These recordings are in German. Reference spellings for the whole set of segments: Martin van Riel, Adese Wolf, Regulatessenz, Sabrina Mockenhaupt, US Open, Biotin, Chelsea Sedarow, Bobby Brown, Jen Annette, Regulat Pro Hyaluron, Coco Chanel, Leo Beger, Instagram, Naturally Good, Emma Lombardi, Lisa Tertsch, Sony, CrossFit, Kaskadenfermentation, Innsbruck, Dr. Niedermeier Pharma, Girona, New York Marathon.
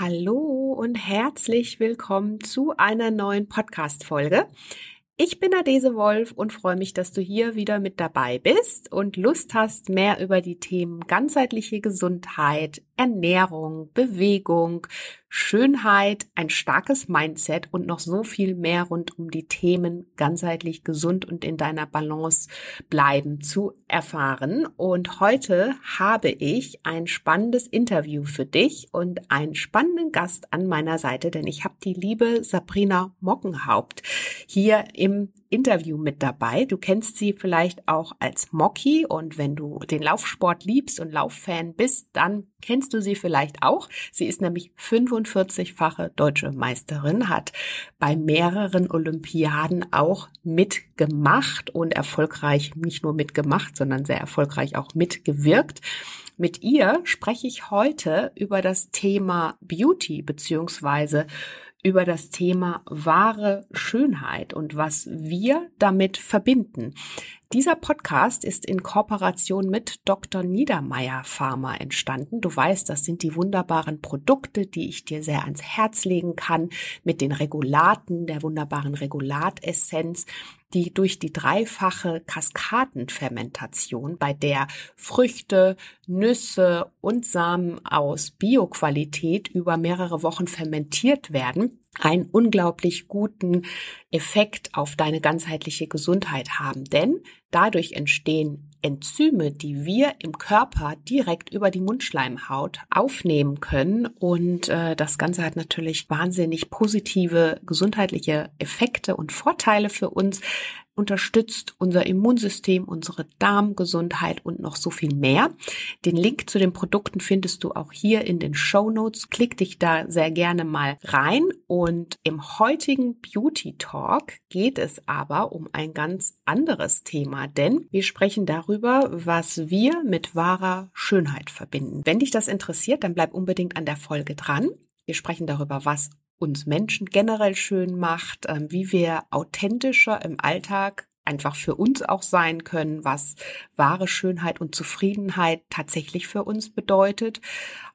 Hallo und herzlich willkommen zu einer neuen Podcast-Folge. Ich bin Adese Wolf und freue mich, dass du hier wieder mit dabei bist und Lust hast, mehr über die Themen ganzheitliche Gesundheit, Ernährung, Bewegung, Schönheit, ein starkes Mindset und noch so viel mehr rund um die Themen ganzheitlich gesund und in deiner Balance bleiben zu erfahren. Und heute habe ich ein spannendes Interview für dich und einen spannenden Gast an meiner Seite, denn ich habe die liebe Sabrina Mockenhaupt hier im Interview mit dabei. Du kennst sie vielleicht auch als Mocky und wenn du den Laufsport liebst und Lauffan bist, dann kennst du sie vielleicht auch. Sie ist nämlich 45-fache deutsche Meisterin, hat bei mehreren Olympiaden auch mitgemacht und erfolgreich nicht nur mitgemacht, sondern sehr erfolgreich auch mitgewirkt. Mit ihr spreche ich heute über das Thema Beauty bzw. über das Thema wahre Schönheit und was wir damit verbinden. Dieser Podcast ist in Kooperation mit Dr. Niedermeier Pharma entstanden. Du weißt, das sind die wunderbaren Produkte, die ich dir sehr ans Herz legen kann, mit den Regulaten, der wunderbaren Regulatessenz, die durch die dreifache Kaskadenfermentation, bei der Früchte, Nüsse und Samen aus Bioqualität über mehrere Wochen fermentiert werden, einen unglaublich guten Effekt auf deine ganzheitliche Gesundheit haben. Denn dadurch entstehen Enzyme, die wir im Körper direkt über die Mundschleimhaut aufnehmen können. Und das Ganze hat natürlich wahnsinnig positive gesundheitliche Effekte und Vorteile für uns, unterstützt unser Immunsystem, unsere Darmgesundheit und noch so viel mehr. Den Link zu den Produkten findest du auch hier in den Shownotes. Klick dich da sehr gerne mal rein. Und im heutigen Beauty Talk geht es aber um ein ganz anderes Thema, denn wir sprechen darüber, was wir mit wahrer Schönheit verbinden. Wenn dich das interessiert, dann bleib unbedingt an der Folge dran. Wir sprechen darüber, was uns Menschen generell schön macht, wie wir authentischer im Alltag einfach für uns auch sein können, was wahre Schönheit und Zufriedenheit tatsächlich für uns bedeutet,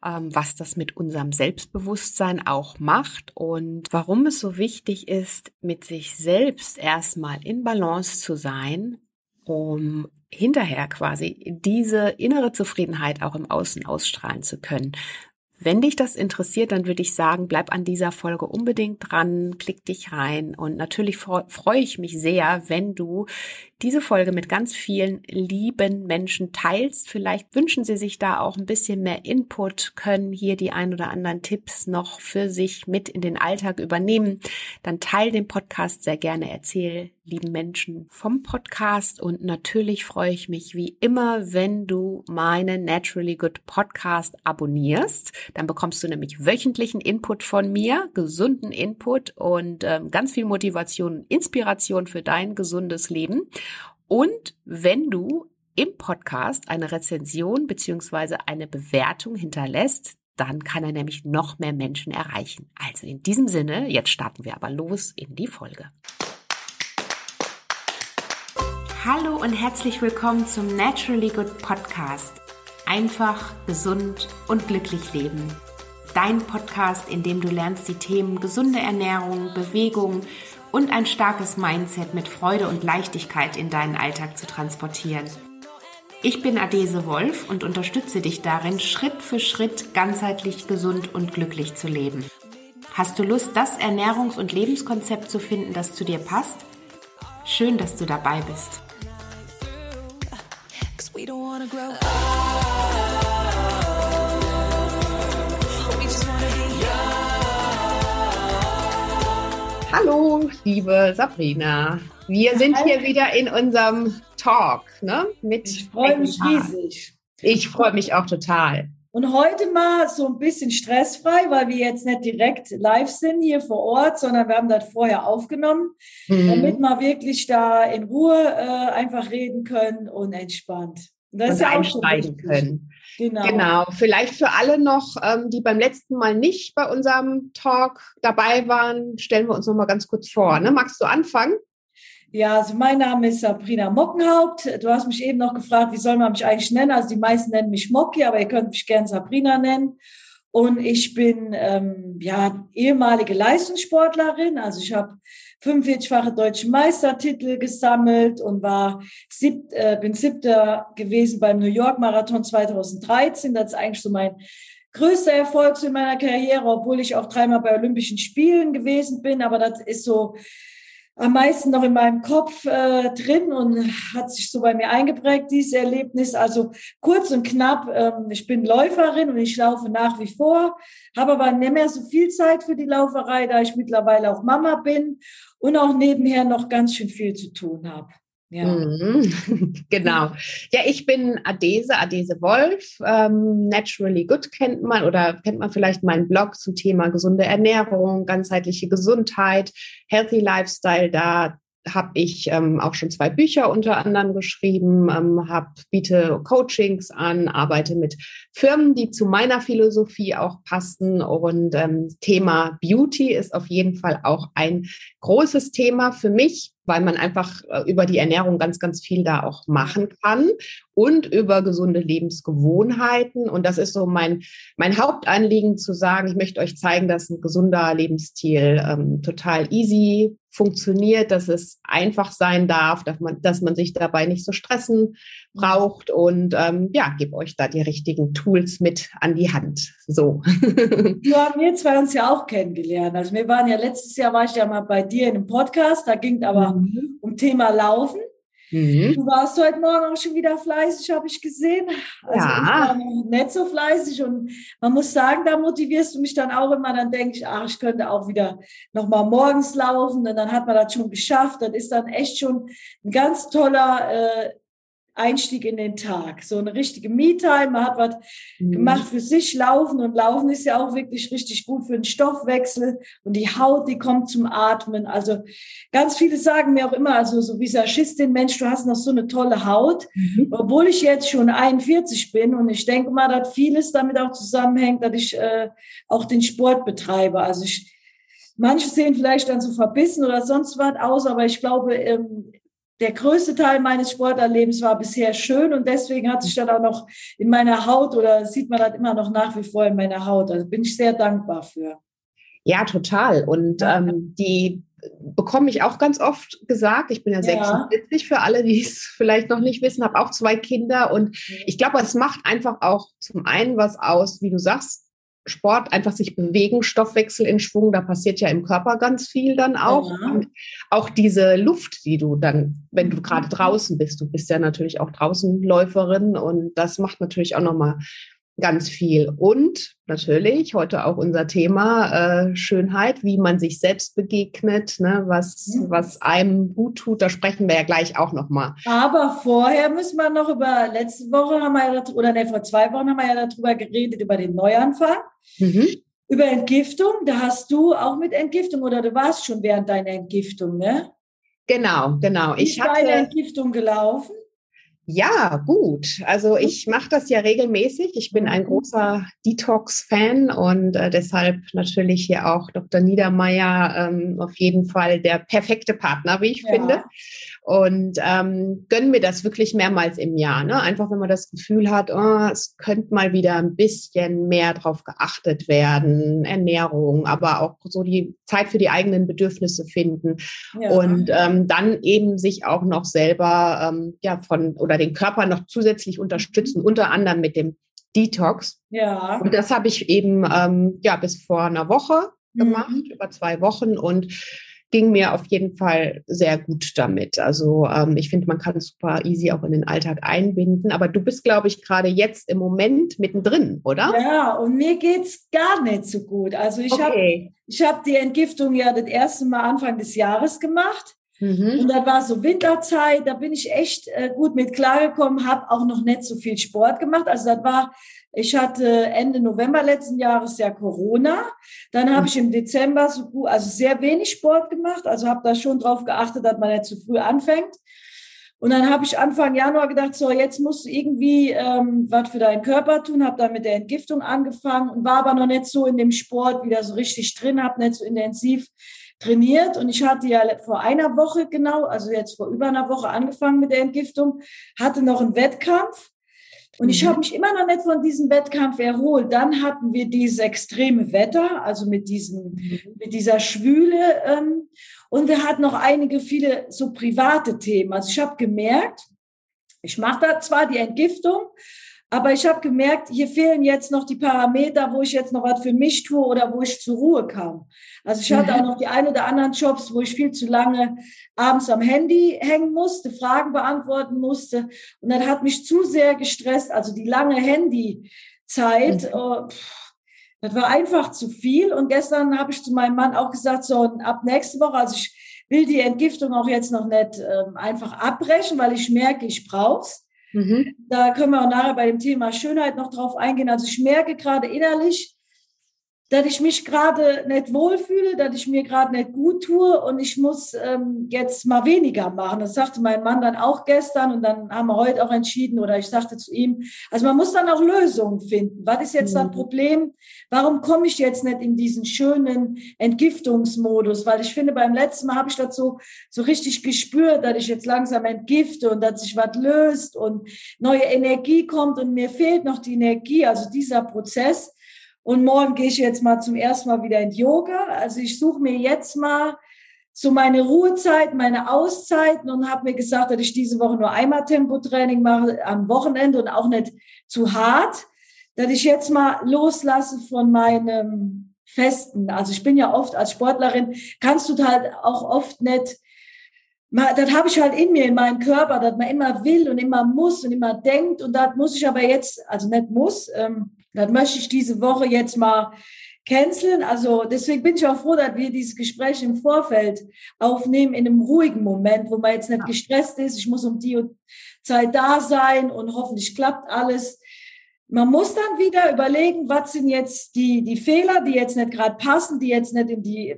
was das mit unserem Selbstbewusstsein auch macht und warum es so wichtig ist, mit sich selbst erstmal in Balance zu sein, um hinterher quasi diese innere Zufriedenheit auch im Außen ausstrahlen zu können. Wenn dich das interessiert, dann würde ich sagen, bleib an dieser Folge unbedingt dran, klick dich rein und natürlich freue ich mich sehr, wenn du diese Folge mit ganz vielen lieben Menschen teilst. Vielleicht wünschen sie sich da auch ein bisschen mehr Input, können hier die ein oder anderen Tipps noch für sich mit in den Alltag übernehmen. Dann teil den Podcast sehr gerne, erzähl lieben Menschen vom Podcast und natürlich freue ich mich wie immer, wenn du meinen Naturally Good Podcast abonnierst. Dann bekommst du nämlich wöchentlichen Input von mir, gesunden Input und ganz viel Motivation und Inspiration für dein gesundes Leben. Und wenn du im Podcast eine Rezension bzw. eine Bewertung hinterlässt, dann kann er nämlich noch mehr Menschen erreichen. Also in diesem Sinne, jetzt starten wir aber los in die Folge. Hallo und herzlich willkommen zum Naturally Good Podcast. Einfach, gesund und glücklich leben. Dein Podcast, in dem du lernst, die Themen gesunde Ernährung, Bewegung und ein starkes Mindset mit Freude und Leichtigkeit in deinen Alltag zu transportieren. Ich bin Adese Wolf und unterstütze dich darin, Schritt für Schritt ganzheitlich gesund und glücklich zu leben. Hast du Lust, das Ernährungs- und Lebenskonzept zu finden, das zu dir passt? Schön, dass du dabei bist. Hallo, liebe Sabrina. Wir sind hier wieder in unserem Talk, ne? Ich freue mich riesig. Ich freue mich auch total. Und heute mal so ein bisschen stressfrei, weil wir jetzt nicht direkt live sind hier vor Ort, sondern wir haben das vorher aufgenommen, damit wir wirklich da in Ruhe einfach reden können und entspannt. Das und einsteigen können. Genau. Vielleicht für alle noch, die beim letzten Mal nicht bei unserem Talk dabei waren, stellen wir uns noch mal ganz kurz vor. Ne? Magst du anfangen? Ja, also mein Name ist Sabrina Mockenhaupt. Du hast mich eben noch gefragt, wie soll man mich eigentlich nennen? Also die meisten nennen mich Mocky, aber ihr könnt mich gerne Sabrina nennen. Und ich bin ehemalige Leistungssportlerin. Also ich habe 45-fache deutschen Meistertitel gesammelt und bin Siebter gewesen beim New York Marathon 2013. Das ist eigentlich so mein größter Erfolg in meiner Karriere, obwohl ich auch dreimal bei Olympischen Spielen gewesen bin. Aber das ist so am meisten noch in meinem Kopf drin und hat sich so bei mir eingeprägt, dieses Erlebnis. Also kurz und knapp, ich bin Läuferin und ich laufe nach wie vor, habe aber nicht mehr so viel Zeit für die Lauferei, da ich mittlerweile auch Mama bin und auch nebenher noch ganz schön viel zu tun habe. Ja. Genau. Ja, ich bin Adese Wolf. Naturally Good kennt man vielleicht meinen Blog zum Thema gesunde Ernährung, ganzheitliche Gesundheit, Healthy Lifestyle. Da habe ich auch schon 2 Bücher unter anderem geschrieben, biete Coachings an, arbeite mit Firmen, die zu meiner Philosophie auch passen. Und Thema Beauty ist auf jeden Fall auch ein großes Thema für mich, weil man einfach über die Ernährung ganz, ganz viel da auch machen kann und über gesunde Lebensgewohnheiten. Und das ist so mein Hauptanliegen zu sagen, ich möchte euch zeigen, dass ein gesunder Lebensstil total easy funktioniert, dass es einfach sein darf, dass man sich dabei nicht so stressen braucht und gebe euch da die richtigen Tools mit an die Hand. So. Ja, wir zwei uns ja auch kennengelernt. Also wir waren ja letztes Jahr, war ich ja mal bei dir in einem Podcast, da ging aber um Thema Laufen. Mhm. Du warst heute Morgen auch schon wieder fleißig, habe ich gesehen. Also ich war noch nicht so fleißig und man muss sagen, da motivierst du mich dann auch immer, dann denke ich, ich könnte auch wieder nochmal morgens laufen und dann hat man das schon geschafft. Das ist dann echt schon ein ganz toller Einstieg in den Tag, so eine richtige Me-Time, man hat was gemacht für sich, laufen und laufen ist ja auch wirklich richtig gut für den Stoffwechsel und die Haut, die kommt zum Atmen, also ganz viele sagen mir auch immer, also so Visagistin, Mensch, du hast noch so eine tolle Haut, obwohl ich jetzt schon 41 bin und ich denke mal, dass vieles damit auch zusammenhängt, dass ich auch den Sport betreibe, also manche sehen vielleicht dann so verbissen oder sonst was aus, aber ich glaube, der größte Teil meines Sporterlebens war bisher schön und deswegen hat sich das auch noch in meiner Haut oder sieht man das immer noch nach wie vor in meiner Haut. Also bin ich sehr dankbar für. Ja, total. Und die bekomme ich auch ganz oft gesagt. Ich bin ja 46 für alle, die es vielleicht noch nicht wissen, habe auch 2 Kinder und ich glaube, es macht einfach auch zum einen was aus, wie du sagst, Sport, einfach sich bewegen, Stoffwechsel in Schwung, da passiert ja im Körper ganz viel dann auch. Ja. Und auch diese Luft, die du dann, wenn du gerade draußen bist, du bist ja natürlich auch draußen Läuferin und das macht natürlich auch nochmal ganz viel. Und natürlich heute auch unser Thema Schönheit, wie man sich selbst begegnet, ne, was einem gut tut, da sprechen wir ja gleich auch nochmal. Aber vorher müssen wir noch vor 2 Wochen haben wir ja darüber geredet, über den Neuanfang, über Entgiftung, da hast du auch mit Entgiftung oder du warst schon während deiner Entgiftung, ne? Genau. Wie ist deine Entgiftung gelaufen? Ja, gut. Also ich mache das ja regelmäßig. Ich bin ein großer Detox-Fan und deshalb natürlich hier auch Dr. Niedermeier auf jeden Fall der perfekte Partner, wie ich finde. Und gönne mir das wirklich mehrmals im Jahr. Ne? Einfach, wenn man das Gefühl hat, es könnte mal wieder ein bisschen mehr drauf geachtet werden, Ernährung, aber auch so die Zeit für die eigenen Bedürfnisse finden und dann eben sich auch noch selber den Körper noch zusätzlich unterstützen, unter anderem mit dem Detox. Ja. Und das habe ich eben bis vor einer Woche gemacht, über 2 Wochen und ging mir auf jeden Fall sehr gut damit. Also ich finde, man kann es super easy auch in den Alltag einbinden. Aber du bist, glaube ich, gerade jetzt im Moment mittendrin, oder? Ja, und mir geht es gar nicht so gut. Also ich habe die Entgiftung ja das erste Mal Anfang des Jahres gemacht. Und dann war so Winterzeit, da bin ich echt gut mit klargekommen, habe auch noch nicht so viel Sport gemacht. Also ich hatte Ende November letzten Jahres ja Corona. Dann habe ich im Dezember sehr wenig Sport gemacht. Also habe da schon drauf geachtet, dass man nicht zu früh anfängt. Und dann habe ich Anfang Januar gedacht, so jetzt musst du irgendwie was für deinen Körper tun. Habe dann mit der Entgiftung angefangen und war aber noch nicht so in dem Sport wieder so richtig drin, habe nicht so intensiv trainiert und ich hatte ja vor einer Woche genau, also jetzt vor über einer Woche angefangen mit der Entgiftung, hatte noch einen Wettkampf Und ich habe mich immer noch nicht von diesem Wettkampf erholt. Dann hatten wir dieses extreme Wetter, also mit dieser Schwüle. Und wir hatten noch viele so private Themen. Also ich habe gemerkt, ich mache da zwar die Entgiftung, aber ich habe gemerkt, hier fehlen jetzt noch die Parameter, wo ich jetzt noch was für mich tue oder wo ich zur Ruhe kam. Also ich hatte auch noch die ein oder anderen Jobs, wo ich viel zu lange abends am Handy hängen musste, Fragen beantworten musste. Und das hat mich zu sehr gestresst. Also die lange Handyzeit, das war einfach zu viel. Und gestern habe ich zu meinem Mann auch gesagt, so ab nächste Woche, also ich will die Entgiftung auch jetzt noch nicht einfach abbrechen, weil ich merke, ich brauche es. Da können wir auch nachher bei dem Thema Schönheit noch drauf eingehen. Also ich merke gerade innerlich, dass ich mich gerade nicht wohlfühle, dass ich mir gerade nicht gut tue und ich muss jetzt mal weniger machen. Das sagte mein Mann dann auch gestern und dann haben wir heute auch entschieden oder ich sagte zu ihm, also man muss dann auch Lösungen finden. Was ist jetzt das Problem? Warum komme ich jetzt nicht in diesen schönen Entgiftungsmodus? Weil ich finde, beim letzten Mal habe ich das so richtig gespürt, dass ich jetzt langsam entgifte und dass sich was löst und neue Energie kommt und mir fehlt noch die Energie, also dieser Prozess. Und morgen gehe ich jetzt mal zum ersten Mal wieder in Yoga. Also ich suche mir jetzt mal so meine Ruhezeiten, meine Auszeiten und habe mir gesagt, dass ich diese Woche nur einmal Tempotraining mache am Wochenende und auch nicht zu hart, dass ich jetzt mal loslasse von meinem Festen. Also ich bin ja oft als Sportlerin, kannst du halt auch oft nicht, das habe ich halt in mir, in meinem Körper, dass man immer will und immer muss und immer denkt und das muss ich aber jetzt, also nicht muss, das möchte ich diese Woche jetzt mal canceln. Also deswegen bin ich auch froh, dass wir dieses Gespräch im Vorfeld aufnehmen, in einem ruhigen Moment, wo man jetzt nicht gestresst ist. Ich muss um die Zeit da sein und hoffentlich klappt alles. Man muss dann wieder überlegen, was sind jetzt die Fehler, die jetzt nicht gerade passen, die jetzt nicht in die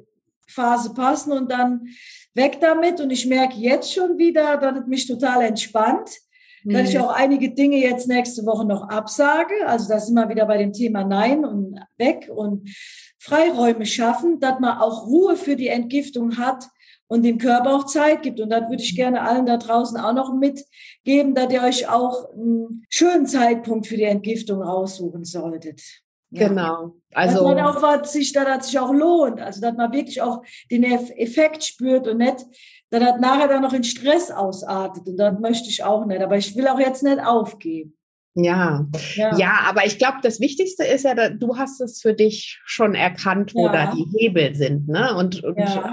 Phase passen und dann weg damit. Und ich merke jetzt schon wieder, dass es mich total entspannt. Dass ich auch einige Dinge jetzt nächste Woche noch absage. Also da sind wir wieder bei dem Thema Nein und weg und Freiräume schaffen, dass man auch Ruhe für die Entgiftung hat und dem Körper auch Zeit gibt. Und das würde ich gerne allen da draußen auch noch mitgeben, dass ihr euch auch einen schönen Zeitpunkt für die Entgiftung raussuchen solltet. Ja. Genau. Also dass man auch dass sich auch lohnt. Also dass man wirklich auch den Effekt spürt und nicht dann hat nachher dann noch in Stress ausartet und das möchte ich auch nicht, aber ich will auch jetzt nicht aufgeben. Ja, aber ich glaube, das Wichtigste ist ja, du hast es für dich schon erkannt, wo da die Hebel sind, ne? Und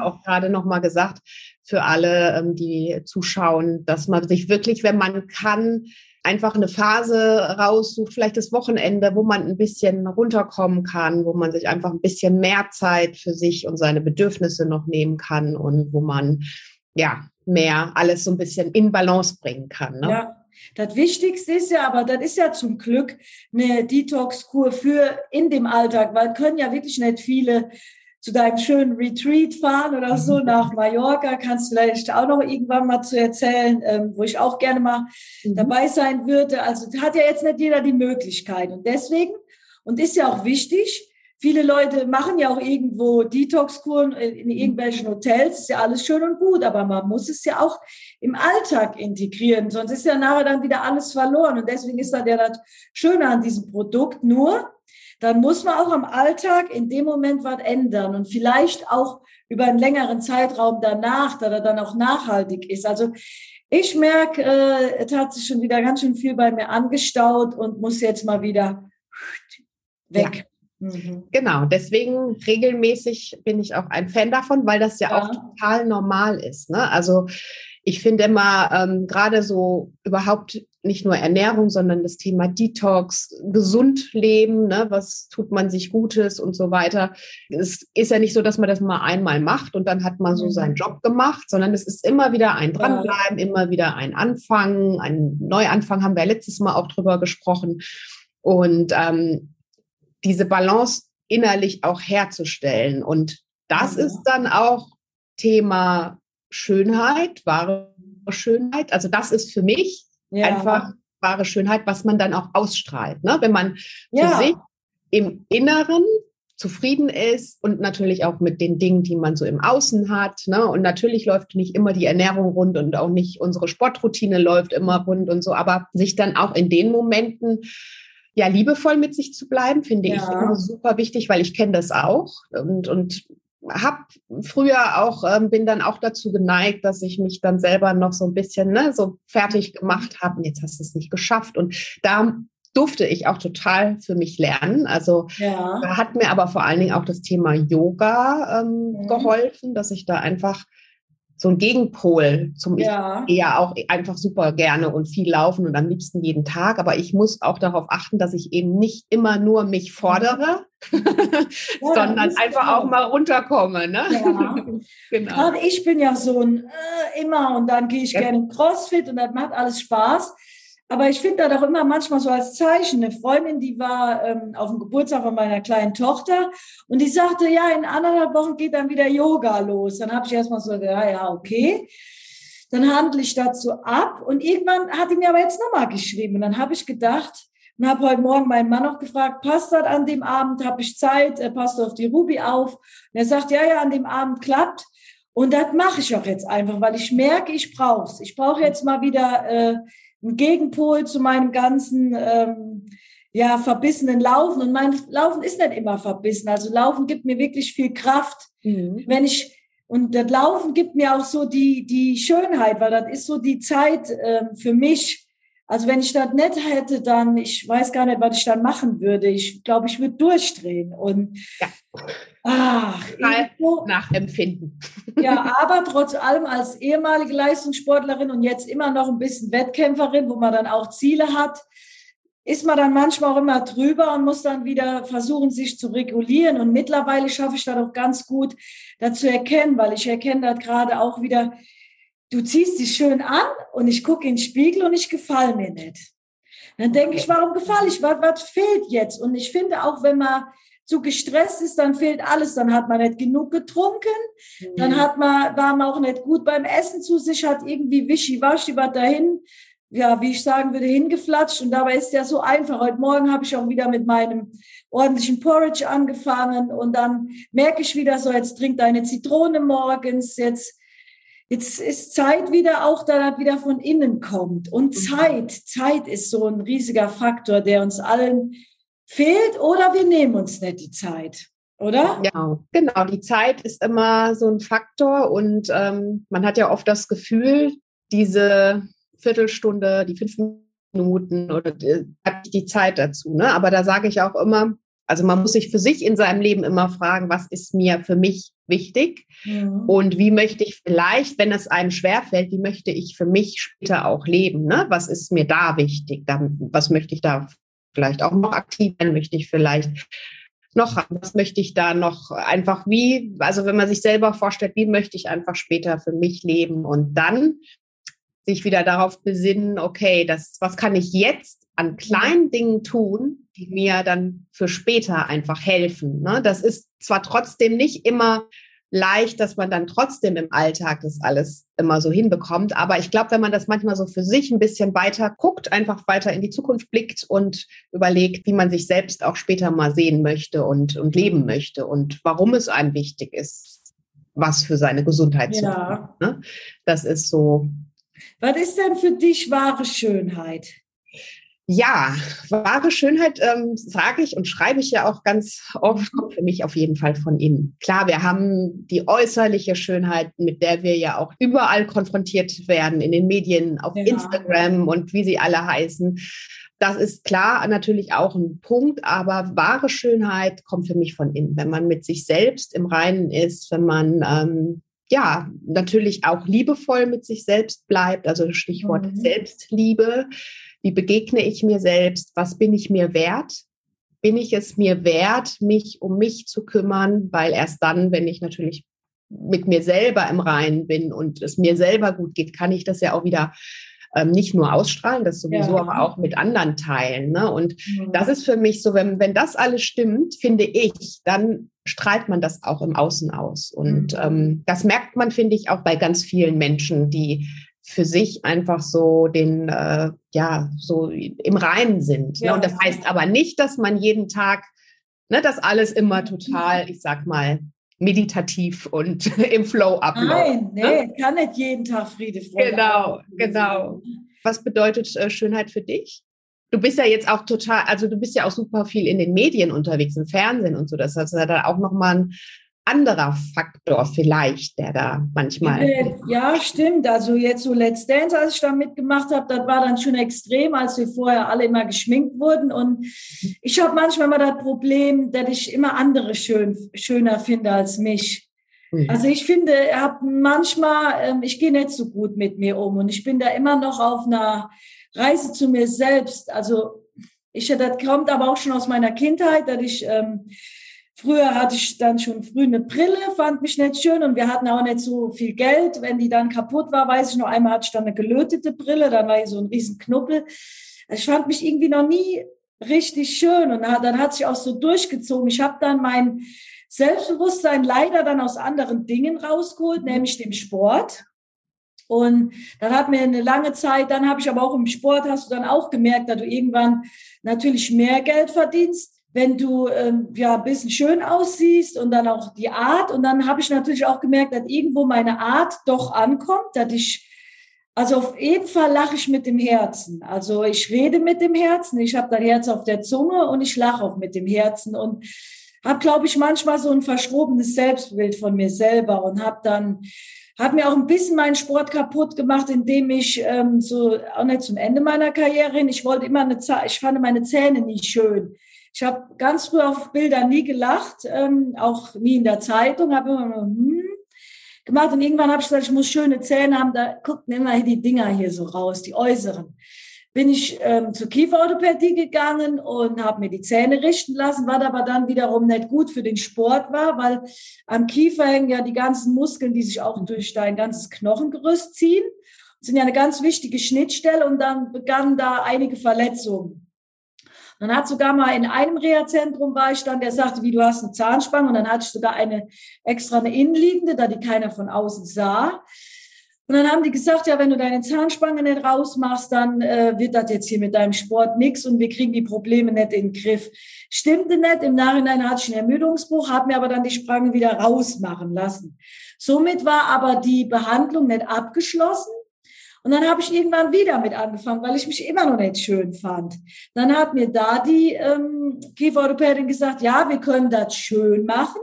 auch gerade nochmal gesagt, für alle, die zuschauen, dass man sich wirklich, wenn man kann, einfach eine Phase raussucht, vielleicht das Wochenende, wo man ein bisschen runterkommen kann, wo man sich einfach ein bisschen mehr Zeit für sich und seine Bedürfnisse noch nehmen kann und wo man mehr alles so ein bisschen in Balance bringen kann. Ne? Ja, das Wichtigste ist ja, aber das ist ja zum Glück eine Detox-Kur für in dem Alltag, weil können ja wirklich nicht viele zu deinem schönen Retreat fahren oder so nach Mallorca, kannst du vielleicht auch noch irgendwann mal zu erzählen, wo ich auch gerne mal dabei sein würde. Also hat ja jetzt nicht jeder die Möglichkeit und deswegen, und ist ja auch wichtig, viele Leute machen ja auch irgendwo Detox-Kuren in irgendwelchen Hotels, ist ja alles schön und gut, aber man muss es ja auch im Alltag integrieren, sonst ist ja nachher dann wieder alles verloren und deswegen ist das ja das Schöne an diesem Produkt, nur dann muss man auch am Alltag in dem Moment was ändern und vielleicht auch über einen längeren Zeitraum danach, dass er dann auch nachhaltig ist. Also ich merke, es hat sich schon wieder ganz schön viel bei mir angestaut und muss jetzt mal wieder weg. Ja. Genau, deswegen regelmäßig bin ich auch ein Fan davon, weil das ja auch total normal ist, ne? Also ich finde immer gerade so überhaupt nicht nur Ernährung, sondern das Thema Detox, gesund leben, ne, was tut man sich Gutes und so weiter. Es ist ja nicht so, dass man das mal einmal macht und dann hat man so seinen Job gemacht, sondern es ist immer wieder ein Dranbleiben, immer wieder ein Anfangen, ein Neuanfang, haben wir letztes Mal auch drüber gesprochen. Und diese Balance innerlich auch herzustellen. Und das ist dann auch Thema Schönheit, wahre Schönheit. Also das ist für mich einfach wahre Schönheit, was man dann auch ausstrahlt, ne? Wenn man für sich im Inneren zufrieden ist und natürlich auch mit den Dingen, die man so im Außen hat, ne? Und natürlich läuft nicht immer die Ernährung rund und auch nicht unsere Sportroutine läuft immer rund und so, aber sich dann auch in den Momenten ja liebevoll mit sich zu bleiben, finde ich immer super wichtig, weil ich kenne das auch und hab früher auch, bin dann auch dazu geneigt, dass ich mich dann selber noch so ein bisschen, ne, so fertig gemacht habe und jetzt hast du es nicht geschafft und da durfte ich auch total für mich lernen. Also hat mir aber vor allen Dingen auch das Thema Yoga geholfen, dass ich da einfach so ein Gegenpol zum ich gehe auch einfach super gerne und viel laufen und am liebsten jeden Tag, aber ich muss auch darauf achten, dass ich eben nicht immer nur mich fordere, sondern einfach auch mal runterkomme. Ne? Ja. Genau. Gerade ich bin ja so ein immer und dann gehe ich gerne in CrossFit und das macht alles Spaß. Aber ich finde das auch immer manchmal so als Zeichen. Eine Freundin, die war auf dem Geburtstag von meiner kleinen Tochter und die sagte, ja, in 1,5 Wochen geht dann wieder Yoga los. Dann habe ich erstmal so, ja, okay. Dann handle ich dazu ab und irgendwann hat die mir aber jetzt nochmal geschrieben. Und dann habe ich gedacht und habe heute Morgen meinen Mann noch gefragt, passt das an dem Abend, habe ich Zeit, passt du auf die Ruby auf? Und er sagt, ja, an dem Abend klappt. Und das mache ich auch jetzt einfach, weil ich merke, ich brauche es. Ich brauche jetzt mal wieder ein Gegenpol zu meinem ganzen verbissenen Laufen. Und mein Laufen ist nicht immer verbissen. Also Laufen gibt mir wirklich viel Kraft. Mhm. Und das Laufen gibt mir auch so die Schönheit, weil das ist so die Zeit für mich. Also wenn ich das nicht hätte, dann, ich weiß gar nicht, was ich dann machen würde. Ich glaube, ich würde durchdrehen. Und nachempfinden. Ja, aber trotz allem als ehemalige Leistungssportlerin und jetzt immer noch ein bisschen Wettkämpferin, wo man dann auch Ziele hat, ist man dann manchmal auch immer drüber und muss dann wieder versuchen, sich zu regulieren. Und mittlerweile schaffe ich das auch ganz gut, das zu erkennen, weil ich erkenne das gerade auch wieder, du ziehst dich schön an und ich gucke in den Spiegel und ich gefalle mir nicht. Dann denke ich, warum gefalle ich? Was fehlt jetzt? Und ich finde auch, wenn man zu gestresst ist, dann fehlt alles. Dann hat man nicht genug getrunken, dann war man auch nicht gut beim Essen zu sich, hat irgendwie wischiwaschi was dahin, wie ich sagen würde, hingeflatscht. Und dabei ist ja so einfach. Heute Morgen habe ich auch wieder mit meinem ordentlichen Porridge angefangen und dann merke ich wieder so, jetzt trink deine Zitrone morgens, jetzt ist Zeit wieder auch, da das wieder von innen kommt. Und Zeit ist so ein riesiger Faktor, der uns allen fehlt oder wir nehmen uns nicht die Zeit, oder? Genau. Die Zeit ist immer so ein Faktor und man hat ja oft das Gefühl, diese Viertelstunde, die 5 Minuten oder die Zeit dazu. Ne? Aber da sage ich auch immer, also man muss sich für sich in seinem Leben immer fragen, was ist mir für mich wichtig und wie möchte ich vielleicht, wenn es einem schwerfällt, wie möchte ich für mich später auch leben? Ne? Was ist mir da wichtig? Was möchte ich da vielleicht auch noch aktiv sein, möchte ich vielleicht noch, was möchte ich da noch einfach wie, also wenn man sich selber vorstellt, wie möchte ich einfach später für mich leben und dann sich wieder darauf besinnen, okay, was kann ich jetzt an kleinen Dingen tun, die mir dann für später einfach helfen. Ne? Das ist zwar trotzdem nicht immer leicht, dass man dann trotzdem im Alltag das alles immer so hinbekommt. Aber ich glaube, wenn man das manchmal so für sich ein bisschen weiter guckt, einfach weiter in die Zukunft blickt und überlegt, wie man sich selbst auch später mal sehen möchte und leben möchte und warum es einem wichtig ist, was für seine Gesundheit zu tun. Ne? Das ist so. Was ist denn für dich wahre Schönheit? Ja, wahre Schönheit, sage ich und schreibe ich ja auch ganz oft, kommt für mich auf jeden Fall von innen. Klar, wir haben die äußerliche Schönheit, mit der wir ja auch überall konfrontiert werden, in den Medien, auf Instagram und wie sie alle heißen. Das ist klar natürlich auch ein Punkt, aber wahre Schönheit kommt für mich von innen. Wenn man mit sich selbst im Reinen ist, wenn man natürlich auch liebevoll mit sich selbst bleibt, also Stichwort Selbstliebe. Wie begegne ich mir selbst? Was bin ich mir wert? Bin ich es mir wert, mich um mich zu kümmern? Weil erst dann, wenn ich natürlich mit mir selber im Reinen bin und es mir selber gut geht, kann ich das ja auch wieder nicht nur ausstrahlen, das sowieso, aber auch mit anderen teilen. Ne? Und das ist für mich so, wenn das alles stimmt, finde ich, dann strahlt man das auch im Außen aus. Und das merkt man, finde ich, auch bei ganz vielen Menschen, die für sich einfach so so im Reinen sind. Ne? Und das heißt aber nicht, dass man jeden Tag ne, das alles immer total, ich sag mal, meditativ und im Flow abläuft. Nein, nee, ne? Kann nicht jeden Tag Friede, Freude. Genau, genau. Was bedeutet Schönheit für dich? Du bist ja jetzt auch total, also du bist ja auch super viel in den Medien unterwegs, im Fernsehen und so. Das ist ja dann auch nochmal ein anderer Faktor vielleicht, der da manchmal... Ja, stimmt. Also jetzt so Let's Dance, als ich da mitgemacht habe, das war dann schon extrem, als wir vorher alle immer geschminkt wurden. Und ich habe manchmal mal das Problem, dass ich immer andere schöner finde als mich. Mhm. Also ich finde, ich gehe nicht so gut mit mir um. Und ich bin da immer noch auf einer Reise zu mir selbst. Also das kommt aber auch schon aus meiner Kindheit, dass ich... Früher hatte ich dann schon früh eine Brille, fand mich nicht schön und wir hatten auch nicht so viel Geld. Wenn die dann kaputt war, weiß ich noch, einmal hatte ich dann eine gelötete Brille, dann war hier so ein riesen Knubbel. Ich fand mich irgendwie noch nie richtig schön und dann hat sich auch so durchgezogen. Ich habe dann mein Selbstbewusstsein leider dann aus anderen Dingen rausgeholt, nämlich dem Sport. Und dann hat mir eine lange Zeit, dann habe ich aber auch im Sport, hast du dann auch gemerkt, dass du irgendwann natürlich mehr Geld verdienst, wenn du ein bisschen schön aussiehst und dann auch die Art. Und dann habe ich natürlich auch gemerkt, dass irgendwo meine Art doch ankommt, dass ich, also auf jeden Fall lache ich mit dem Herzen. Also ich rede mit dem Herzen, ich habe das Herz auf der Zunge und ich lache auch mit dem Herzen und habe, glaube ich, manchmal so ein verschrobenes Selbstbild von mir selber und habe mir auch ein bisschen meinen Sport kaputt gemacht, indem ich auch nicht zum Ende meiner Karriere hin, ich fand meine Zähne nie schön. Ich habe ganz früh auf Bildern nie gelacht, auch nie in der Zeitung, habe immer nur gemacht. Und irgendwann habe ich gesagt, ich muss schöne Zähne haben, da guckten immer die Dinger hier so raus, die äußeren. Bin ich zur Kieferorthopädie gegangen und habe mir die Zähne richten lassen, was aber dann wiederum nicht gut für den Sport war, weil am Kiefer hängen ja die ganzen Muskeln, die sich auch durch dein ganzes Knochengerüst ziehen. Das sind ja eine ganz wichtige Schnittstelle und dann begannen da einige Verletzungen. Dann hat sogar mal in einem Reha-Zentrum war ich dann, der sagte, wie du hast eine Zahnspange und dann hatte ich sogar eine innenliegende, da die keiner von außen sah. Und dann haben die gesagt, ja, wenn du deine Zahnspange nicht rausmachst, dann wird das jetzt hier mit deinem Sport nichts und wir kriegen die Probleme nicht in den Griff. Stimmte nicht, im Nachhinein hatte ich einen Ermüdungsbruch, habe mir aber dann die Spange wieder rausmachen lassen. Somit war aber die Behandlung nicht abgeschlossen. Und dann habe ich irgendwann wieder mit angefangen, weil ich mich immer noch nicht schön fand. Dann hat mir da die Kieferorthopädin gesagt, ja, wir können das schön machen,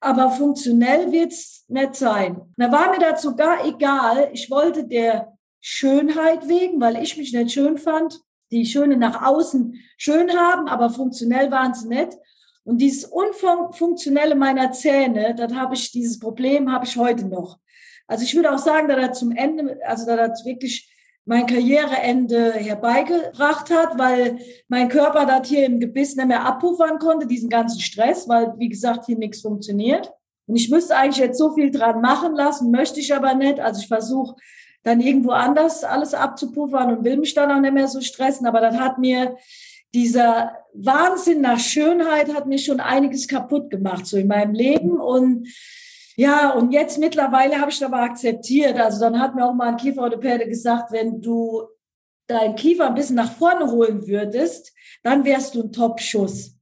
aber funktionell wird's nicht sein. Da war mir das sogar egal. Ich wollte der Schönheit wegen, weil ich mich nicht schön fand, die Schöne nach außen schön haben, aber funktionell waren sie nicht. Und dieses Unfunktionelle meiner Zähne, dieses Problem habe ich heute noch. Also ich würde auch sagen, dass er zum Ende, also dass er wirklich mein Karriereende herbeigebracht hat, weil mein Körper das hier im Gebiss nicht mehr abpuffern konnte, diesen ganzen Stress, weil, wie gesagt, hier nichts funktioniert. Und ich müsste eigentlich jetzt so viel dran machen lassen, möchte ich aber nicht. Also ich versuche dann irgendwo anders alles abzupuffern und will mich dann auch nicht mehr so stressen. Aber das hat mir, dieser Wahnsinn nach Schönheit hat mir schon einiges kaputt gemacht, so in meinem Leben. Und ja, und jetzt mittlerweile habe ich das aber akzeptiert. Also dann hat mir auch mal ein Kieferorthopäde gesagt, wenn du deinen Kiefer ein bisschen nach vorne holen würdest, dann wärst du ein Top-Schuss.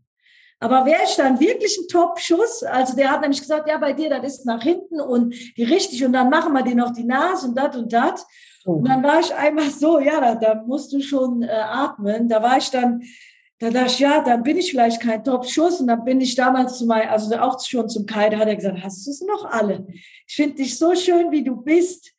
Aber wäre ich dann wirklich ein Top-Schuss? Also der hat nämlich gesagt, ja, bei dir, das ist nach hinten und die richtig und dann machen wir dir noch die Nase und das und das. Und dann war ich einmal so, ja, da musst du schon atmen. Da dachte ich, ja, dann bin ich vielleicht kein Top-Schuss. Und dann bin ich damals also auch schon zum Kai, da hat er gesagt, hast du es noch alle? Ich finde dich so schön, wie du bist.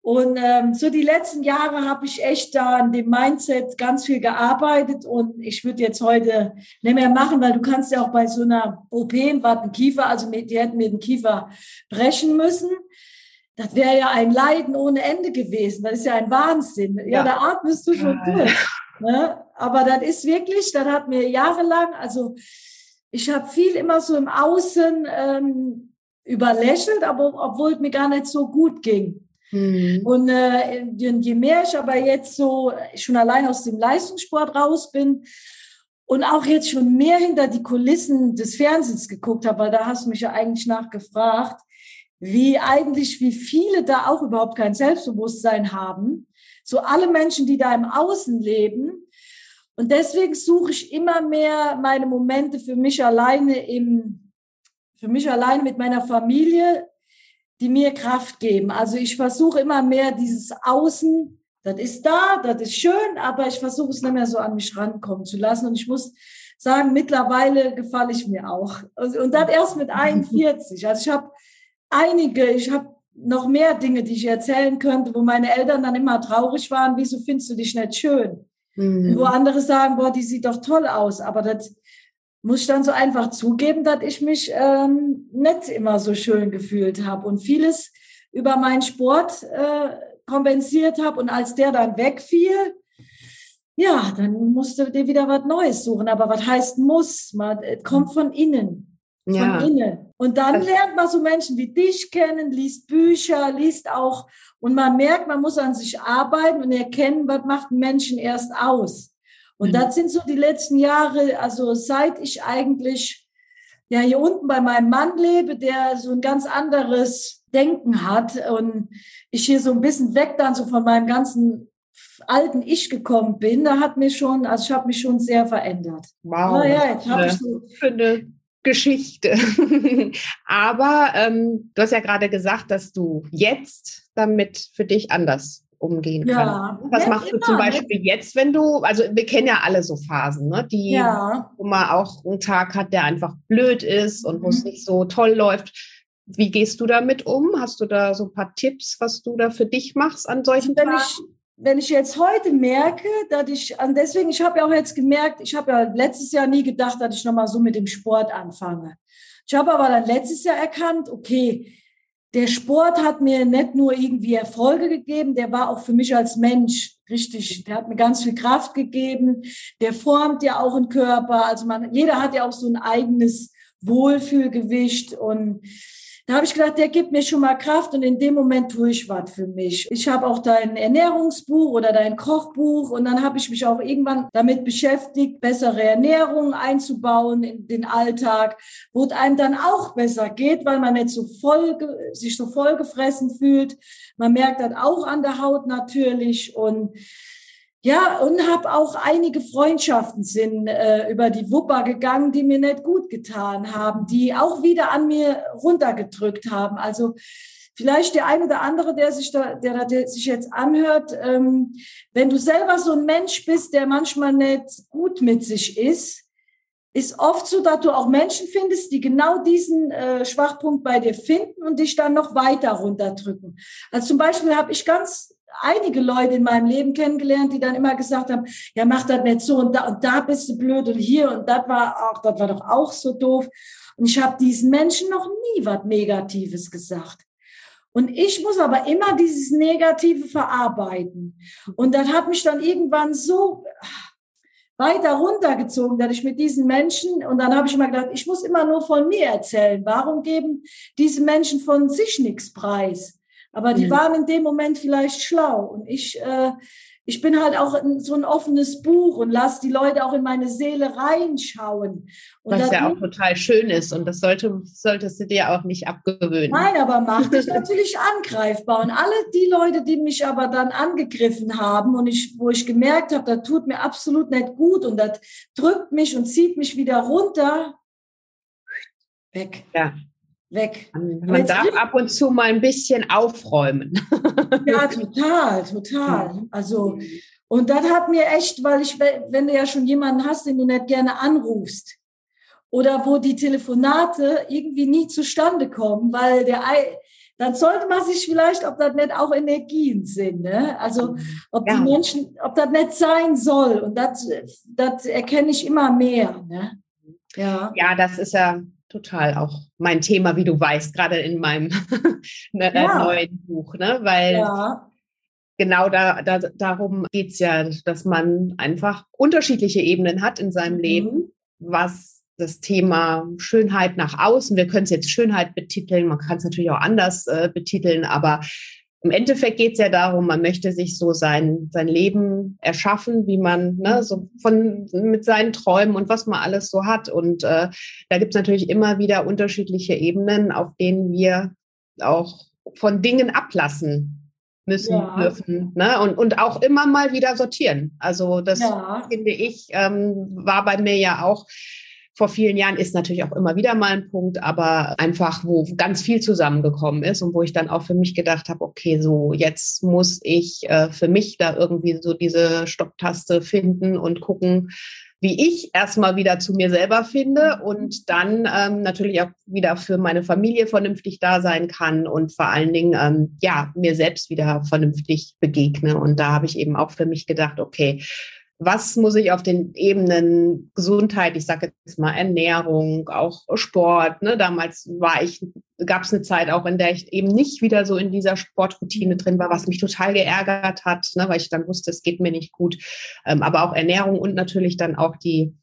Und so die letzten Jahre habe ich echt da an dem Mindset ganz viel gearbeitet. Und ich würde jetzt heute nicht mehr machen, weil du kannst ja auch bei so einer OP im Kiefer, also die hätten mir den Kiefer brechen müssen. Das wäre ja ein Leiden ohne Ende gewesen. Das ist ja ein Wahnsinn. Ja, da atmest du schon durch. Ne? Aber das ist wirklich, das hat mir jahrelang, also ich habe viel immer so im Außen überlächelt, aber obwohl es mir gar nicht so gut ging. Mhm. Und je mehr ich aber jetzt so schon allein aus dem Leistungssport raus bin und auch jetzt schon mehr hinter die Kulissen des Fernsehens geguckt habe, weil da hast du mich ja eigentlich nachgefragt, wie viele da auch überhaupt kein Selbstbewusstsein haben. So alle Menschen, die da im Außen leben Und deswegen suche ich immer mehr meine Momente für mich alleine mit meiner Familie, die mir Kraft geben. Also ich versuche immer mehr dieses Außen, das ist da, das ist schön, aber ich versuche es nicht mehr so an mich rankommen zu lassen. Und ich muss sagen, mittlerweile gefalle ich mir auch. Und das erst mit 41. Also ich habe noch mehr Dinge, die ich erzählen könnte, wo meine Eltern dann immer traurig waren, wieso findest du dich nicht schön? Mhm. Wo andere sagen, boah, die sieht doch toll aus, aber das muss ich dann so einfach zugeben, dass ich mich nicht immer so schön gefühlt habe und vieles über meinen Sport kompensiert habe, und als der dann wegfiel, ja, dann musste dir wieder was Neues suchen, aber was heißt muss? Man kommt von innen, von innen. Und dann lernt man so Menschen wie dich kennen, liest Bücher, liest auch, und man merkt, man muss an sich arbeiten und erkennen, was macht einen Menschen erst aus. Und das sind so die letzten Jahre, also seit ich eigentlich ja hier unten bei meinem Mann lebe, der so ein ganz anderes Denken hat und ich hier so ein bisschen weg dann so von meinem ganzen alten Ich gekommen bin, da hat mir schon, also ich habe mich schon sehr verändert. Wow. Naja, jetzt habe ich so Geschichte. Aber du hast ja gerade gesagt, dass du jetzt damit für dich anders umgehen kannst. Was machst du zum Beispiel jetzt, wenn du, also wir kennen ja alle so Phasen, ne, die, wo man auch einen Tag hat, der einfach blöd ist und wo es nicht so toll läuft. Wie gehst du damit um? Hast du da so ein paar Tipps, was du da für dich machst an solchen Tagen? Wenn ich jetzt heute merke, dass ich, und deswegen, ich habe ja auch jetzt gemerkt, ich habe ja letztes Jahr nie gedacht, dass ich nochmal so mit dem Sport anfange. Ich habe aber dann letztes Jahr erkannt, okay, der Sport hat mir nicht nur irgendwie Erfolge gegeben, der war auch für mich als Mensch richtig, der hat mir ganz viel Kraft gegeben, der formt ja auch den Körper, also jeder hat ja auch so ein eigenes Wohlfühlgewicht, und da habe ich gedacht, der gibt mir schon mal Kraft, und in dem Moment tue ich was für mich. Ich habe auch dein Ernährungsbuch oder dein Kochbuch, und dann habe ich mich auch irgendwann damit beschäftigt, bessere Ernährung einzubauen in den Alltag, wo es einem dann auch besser geht, weil man nicht so voll, sich so vollgefressen fühlt. Man merkt das auch an der Haut natürlich, und ja, und habe auch einige Freundschaften sind über die Wupper gegangen, die mir nicht gut getan haben, die auch wieder an mir runtergedrückt haben. Also vielleicht der ein oder andere, der sich jetzt anhört, wenn du selber so ein Mensch bist, der manchmal nicht gut mit sich ist, ist oft so, dass du auch Menschen findest, die genau diesen Schwachpunkt bei dir finden und dich dann noch weiter runterdrücken. Also zum Beispiel habe ich ganz einige Leute in meinem Leben kennengelernt, die dann immer gesagt haben, ja, mach das nicht so, und da bist du blöd, und hier, und das war doch auch so doof. Und ich habe diesen Menschen noch nie was Negatives gesagt. Und ich muss aber immer dieses Negative verarbeiten. Und das hat mich dann irgendwann so weiter runtergezogen, dass ich mit diesen Menschen, und dann habe ich immer gedacht, ich muss immer nur von mir erzählen. Warum geben diese Menschen von sich nichts preis? Aber die waren in dem Moment vielleicht schlau. Und ich bin halt auch so ein offenes Buch und lasse die Leute auch in meine Seele reinschauen. Was ja auch total schön ist. Und das solltest du dir auch nicht abgewöhnen. Nein, aber macht dich natürlich angreifbar. Und alle die Leute, die mich aber dann angegriffen haben und wo ich gemerkt habe, das tut mir absolut nicht gut und das drückt mich und zieht mich wieder runter, weg. Ja. Weg. Man darf ab und zu mal ein bisschen aufräumen. Ja, total, total. Also, und das hat mir echt, wenn du ja schon jemanden hast, den du nicht gerne anrufst oder wo die Telefonate irgendwie nie zustande kommen, weil dann sollte man sich vielleicht, ob das nicht auch Energien sind, ne? Also, ob die Menschen, ob das nicht sein soll. Und das erkenne ich immer mehr, ne? Ja, das ist ja total auch mein Thema, wie du weißt, gerade in meinem neuen Buch, ne? Weil genau darum geht es ja, dass man einfach unterschiedliche Ebenen hat in seinem Leben, was das Thema Schönheit nach außen, wir können es jetzt Schönheit betiteln, man kann es natürlich auch anders betiteln, aber im Endeffekt geht es ja darum, man möchte sich so sein Leben erschaffen, wie man, ne, so mit seinen Träumen und was man alles so hat. Und da gibt es natürlich immer wieder unterschiedliche Ebenen, auf denen wir auch von Dingen ablassen müssen, dürfen, ne? Und auch immer mal wieder sortieren. Also das finde ich, war bei mir ja auch vor vielen Jahren, ist natürlich auch immer wieder mal ein Punkt, aber einfach, wo ganz viel zusammengekommen ist und wo ich dann auch für mich gedacht habe, okay, so jetzt muss ich für mich da irgendwie so diese Stopptaste finden und gucken, wie ich erstmal wieder zu mir selber finde und dann natürlich auch wieder für meine Familie vernünftig da sein kann und vor allen Dingen, mir selbst wieder vernünftig begegne. Und da habe ich eben auch für mich gedacht, okay, was muss ich auf den Ebenen Gesundheit, ich sage jetzt mal Ernährung, auch Sport, ne? Damals gab es eine Zeit auch, in der ich eben nicht wieder so in dieser Sportroutine drin war, was mich total geärgert hat, ne? Weil ich dann wusste, es geht mir nicht gut. Aber auch Ernährung und natürlich dann auch die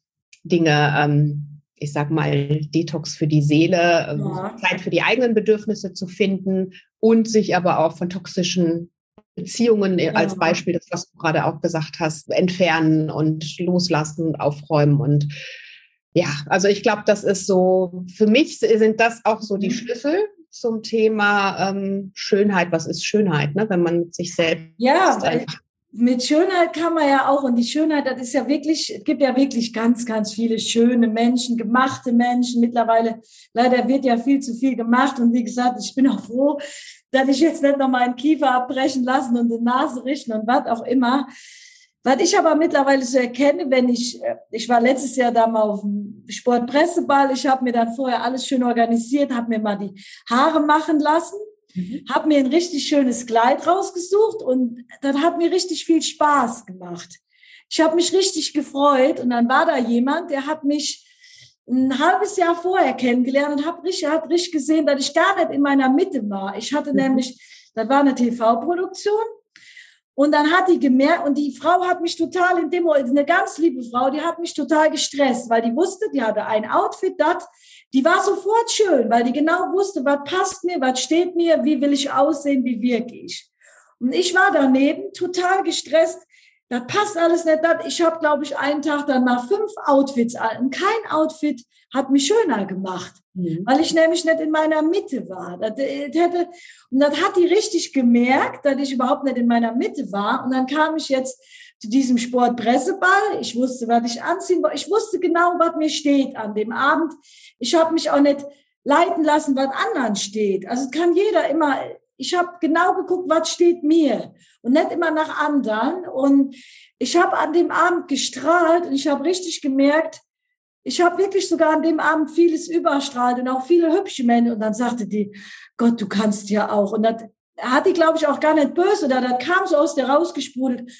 Dinge, ich sag mal, Detox für die Seele, Zeit für die eigenen Bedürfnisse zu finden und sich aber auch von toxischen Beziehungen als Beispiel, das, was du gerade auch gesagt hast, entfernen und loslassen und aufräumen. Und ja, also ich glaube, das ist so, für mich sind das auch so die Schlüssel zum Thema Schönheit. Was ist Schönheit, ne? Wenn man mit sich selbst... Ja, mit Schönheit kann man ja auch, und die Schönheit, das ist ja wirklich, es gibt ja wirklich ganz, ganz viele schöne Menschen, gemachte Menschen. Mittlerweile, leider wird ja viel zu viel gemacht. Und wie gesagt, ich bin auch froh, dass ich jetzt nicht noch meinen Kiefer abbrechen lassen und die Nase richten und was auch immer. Was ich aber mittlerweile so erkenne, wenn ich war letztes Jahr da mal auf dem Sportpresseball, ich habe mir dann vorher alles schön organisiert, habe mir mal die Haare machen lassen. Habe mir ein richtig schönes Kleid rausgesucht und das hat mir richtig viel Spaß gemacht. Ich habe mich richtig gefreut und dann war da jemand, der hat mich ein halbes Jahr vorher kennengelernt und hat richtig gesehen, dass ich gar nicht in meiner Mitte war. Ich hatte nämlich, das war eine TV-Produktion und dann hat die gemerkt und die Frau hat mich total eine ganz liebe Frau, die hat mich total gestresst, weil die wusste, die hatte ein Outfit, die war sofort schön, weil die genau wusste, was passt mir, was steht mir, wie will ich aussehen, wie wirke ich. Und ich war daneben total gestresst, das passt alles nicht. Ich habe, glaube ich, einen Tag dann mal 5 Outfits an. Kein Outfit hat mich schöner gemacht, weil ich nämlich nicht in meiner Mitte war. Und das hat die richtig gemerkt, dass ich überhaupt nicht in meiner Mitte war. Und dann kam ich jetzt zu diesem Sportpresseball. Ich wusste, was ich anziehen wollte. Ich wusste genau, was mir steht an dem Abend. Ich habe mich auch nicht leiten lassen, was anderen steht. Also es kann jeder immer, ich habe genau geguckt, was steht mir und nicht immer nach anderen. Und ich habe an dem Abend gestrahlt und ich habe richtig gemerkt, ich habe wirklich sogar an dem Abend vieles überstrahlt und auch viele hübsche Männer. Und dann sagte die, Gott, du kannst ja auch. Und das hat die, glaube ich, auch gar nicht böse. Oder das kam so aus der rausgesprudelt.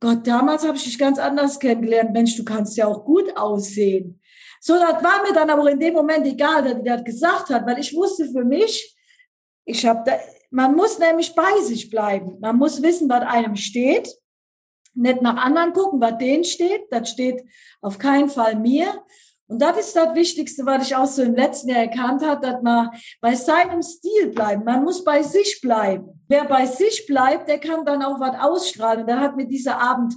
Gott, damals habe ich dich ganz anders kennengelernt. Mensch, du kannst ja auch gut aussehen. So, das war mir dann aber in dem Moment egal, dass die das gesagt hat, weil ich wusste für mich, man muss nämlich bei sich bleiben. Man muss wissen, was einem steht. Nicht nach anderen gucken, was denen steht. Das steht auf keinen Fall mir. Und das ist das Wichtigste, was ich auch so im letzten Jahr erkannt habe, dass man bei seinem Stil bleibt. Man muss bei sich bleiben. Wer bei sich bleibt, der kann dann auch was ausstrahlen. Da hat mir dieser Abend,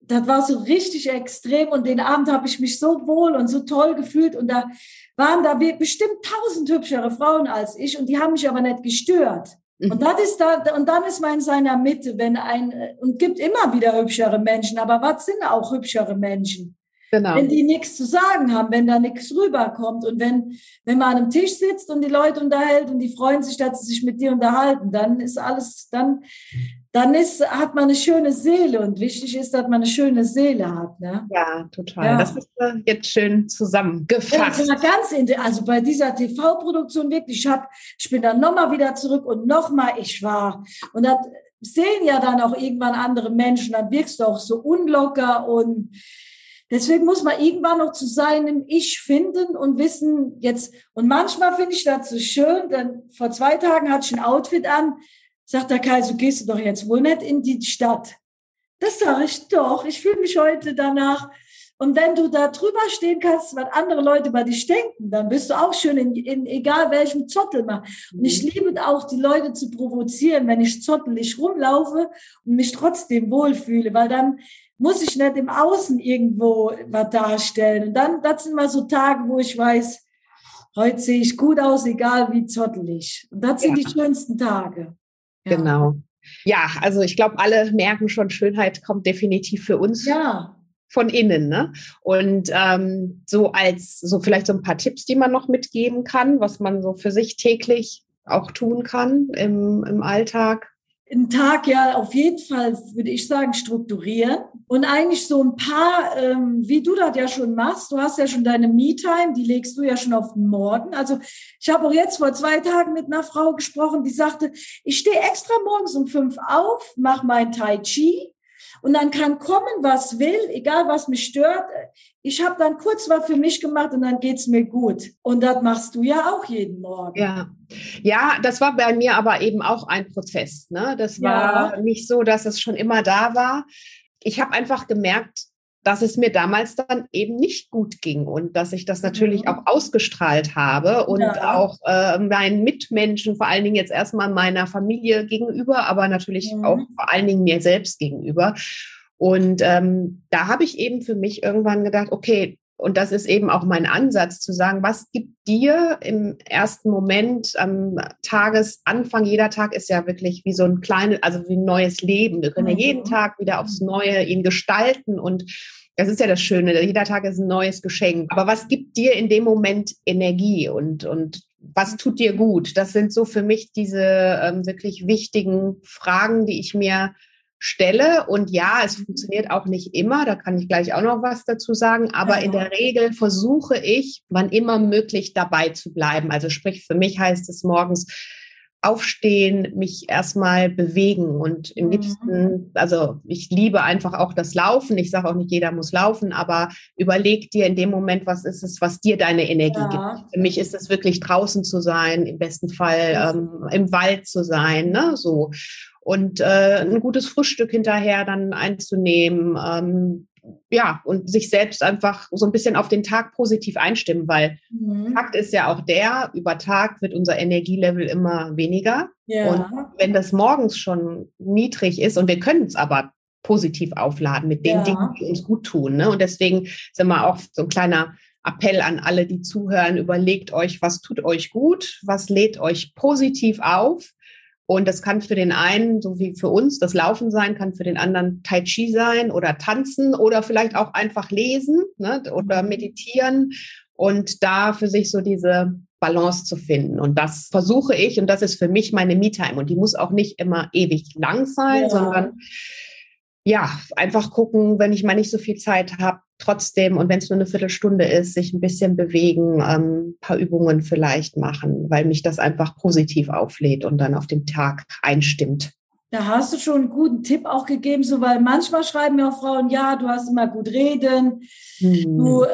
das war so richtig extrem und den Abend habe ich mich so wohl und so toll gefühlt und da waren da bestimmt 1000 hübschere Frauen als ich und die haben mich aber nicht gestört. Und das ist da, und dann ist man in seiner Mitte, und gibt immer wieder hübschere Menschen, aber was sind auch hübschere Menschen? Genau. Wenn die nichts zu sagen haben, wenn da nichts rüberkommt und wenn man an einem Tisch sitzt und die Leute unterhält und die freuen sich, dass sie sich mit dir unterhalten, hat man eine schöne Seele und wichtig ist, dass man eine schöne Seele hat. Ne? Ja, total. Ja. Das ist jetzt schön zusammengefasst. Ja, also bei dieser TV-Produktion wirklich, ich bin dann nochmal wieder zurück und nochmal ich war. Und das sehen ja dann auch irgendwann andere Menschen, dann wirkst du auch so unlocker und deswegen muss man irgendwann noch zu seinem Ich finden und wissen jetzt. Und manchmal finde ich das so schön, denn vor 2 Tagen hatte ich ein Outfit an, sagt der Kai, so gehst du doch jetzt wohl nicht in die Stadt. Das sage ich doch, ich fühle mich heute danach. Und wenn du da drüber stehen kannst, was andere Leute über dich denken, dann bist du auch schön in egal welchem Zottel mal. Und ich liebe auch, die Leute zu provozieren, wenn ich zottelig rumlaufe und mich trotzdem wohlfühle, weil dann muss ich nicht im Außen irgendwo was darstellen. Und dann, das sind mal so Tage, wo ich weiß, heute sehe ich gut aus, egal wie zottelig. Und das sind die schönsten Tage. Ja. Genau. Ja, also ich glaube, alle merken schon, Schönheit kommt definitiv für uns von innen, ne? Und so vielleicht so ein paar Tipps, die man noch mitgeben kann, was man so für sich täglich auch tun kann im Alltag. Einen Tag ja auf jeden Fall, würde ich sagen, strukturieren und eigentlich so ein paar, wie du das ja schon machst, du hast ja schon deine Me-Time, die legst du ja schon auf den Morgen. Also ich habe auch jetzt vor 2 Tagen mit einer Frau gesprochen, die sagte, ich stehe extra morgens um 5 auf, mache mein Tai Chi und dann kann kommen, was will, egal was mich stört. Ich habe dann kurz was für mich gemacht und dann geht's mir gut. Und das machst du ja auch jeden Morgen. Ja, das war bei mir aber eben auch ein Prozess. Ne? Das war nicht so, dass es schon immer da war. Ich habe einfach gemerkt, dass es mir damals dann eben nicht gut ging und dass ich das natürlich auch ausgestrahlt habe und auch meinen Mitmenschen, vor allen Dingen jetzt erstmal meiner Familie gegenüber, aber natürlich auch vor allen Dingen mir selbst gegenüber. Und da habe ich eben für mich irgendwann gedacht, okay, und das ist eben auch mein Ansatz, zu sagen, was gibt dir im ersten Moment am Tagesanfang, jeder Tag ist ja wirklich wie so ein kleines, also wie ein neues Leben. Wir können ja jeden Tag wieder aufs Neue ihn gestalten und das ist ja das Schöne, jeder Tag ist ein neues Geschenk. Aber was gibt dir in dem Moment Energie und was tut dir gut? Das sind so für mich diese wirklich wichtigen Fragen, die ich mir stelle. Und ja, es funktioniert auch nicht immer, da kann ich gleich auch noch was dazu sagen, aber in der Regel versuche ich, wann immer möglich dabei zu bleiben. Also sprich, für mich heißt es morgens aufstehen, mich erstmal bewegen und im liebsten, also ich liebe einfach auch das Laufen, ich sage auch nicht, jeder muss laufen, aber überleg dir in dem Moment, was ist es, was dir deine Energie gibt. Für mich ist es wirklich draußen zu sein, im besten Fall im Wald zu sein, ne, so. Und ein gutes Frühstück hinterher dann einzunehmen, und sich selbst einfach so ein bisschen auf den Tag positiv einstimmen, weil Fakt ist ja auch der, über Tag wird unser Energielevel immer weniger. Ja. Und wenn das morgens schon niedrig ist, und wir können es aber positiv aufladen mit den Dingen, die uns gut tun, ne? Und deswegen sind wir auch so ein kleiner Appell an alle, die zuhören, überlegt euch, was tut euch gut, was lädt euch positiv auf. Und das kann für den einen, so wie für uns, das Laufen sein, kann für den anderen Tai Chi sein oder tanzen oder vielleicht auch einfach lesen, ne, oder meditieren und da für sich so diese Balance zu finden. Und das versuche ich und das ist für mich meine Me-Time. Und die muss auch nicht immer ewig lang sein, sondern einfach gucken, wenn ich mal nicht so viel Zeit habe, trotzdem, und wenn es nur eine Viertelstunde ist, sich ein bisschen bewegen, ein paar Übungen vielleicht machen, weil mich das einfach positiv auflädt und dann auf den Tag einstimmt. Da hast du schon einen guten Tipp auch gegeben, so, weil manchmal schreiben mir auch Frauen, ja, du hast immer gut reden, du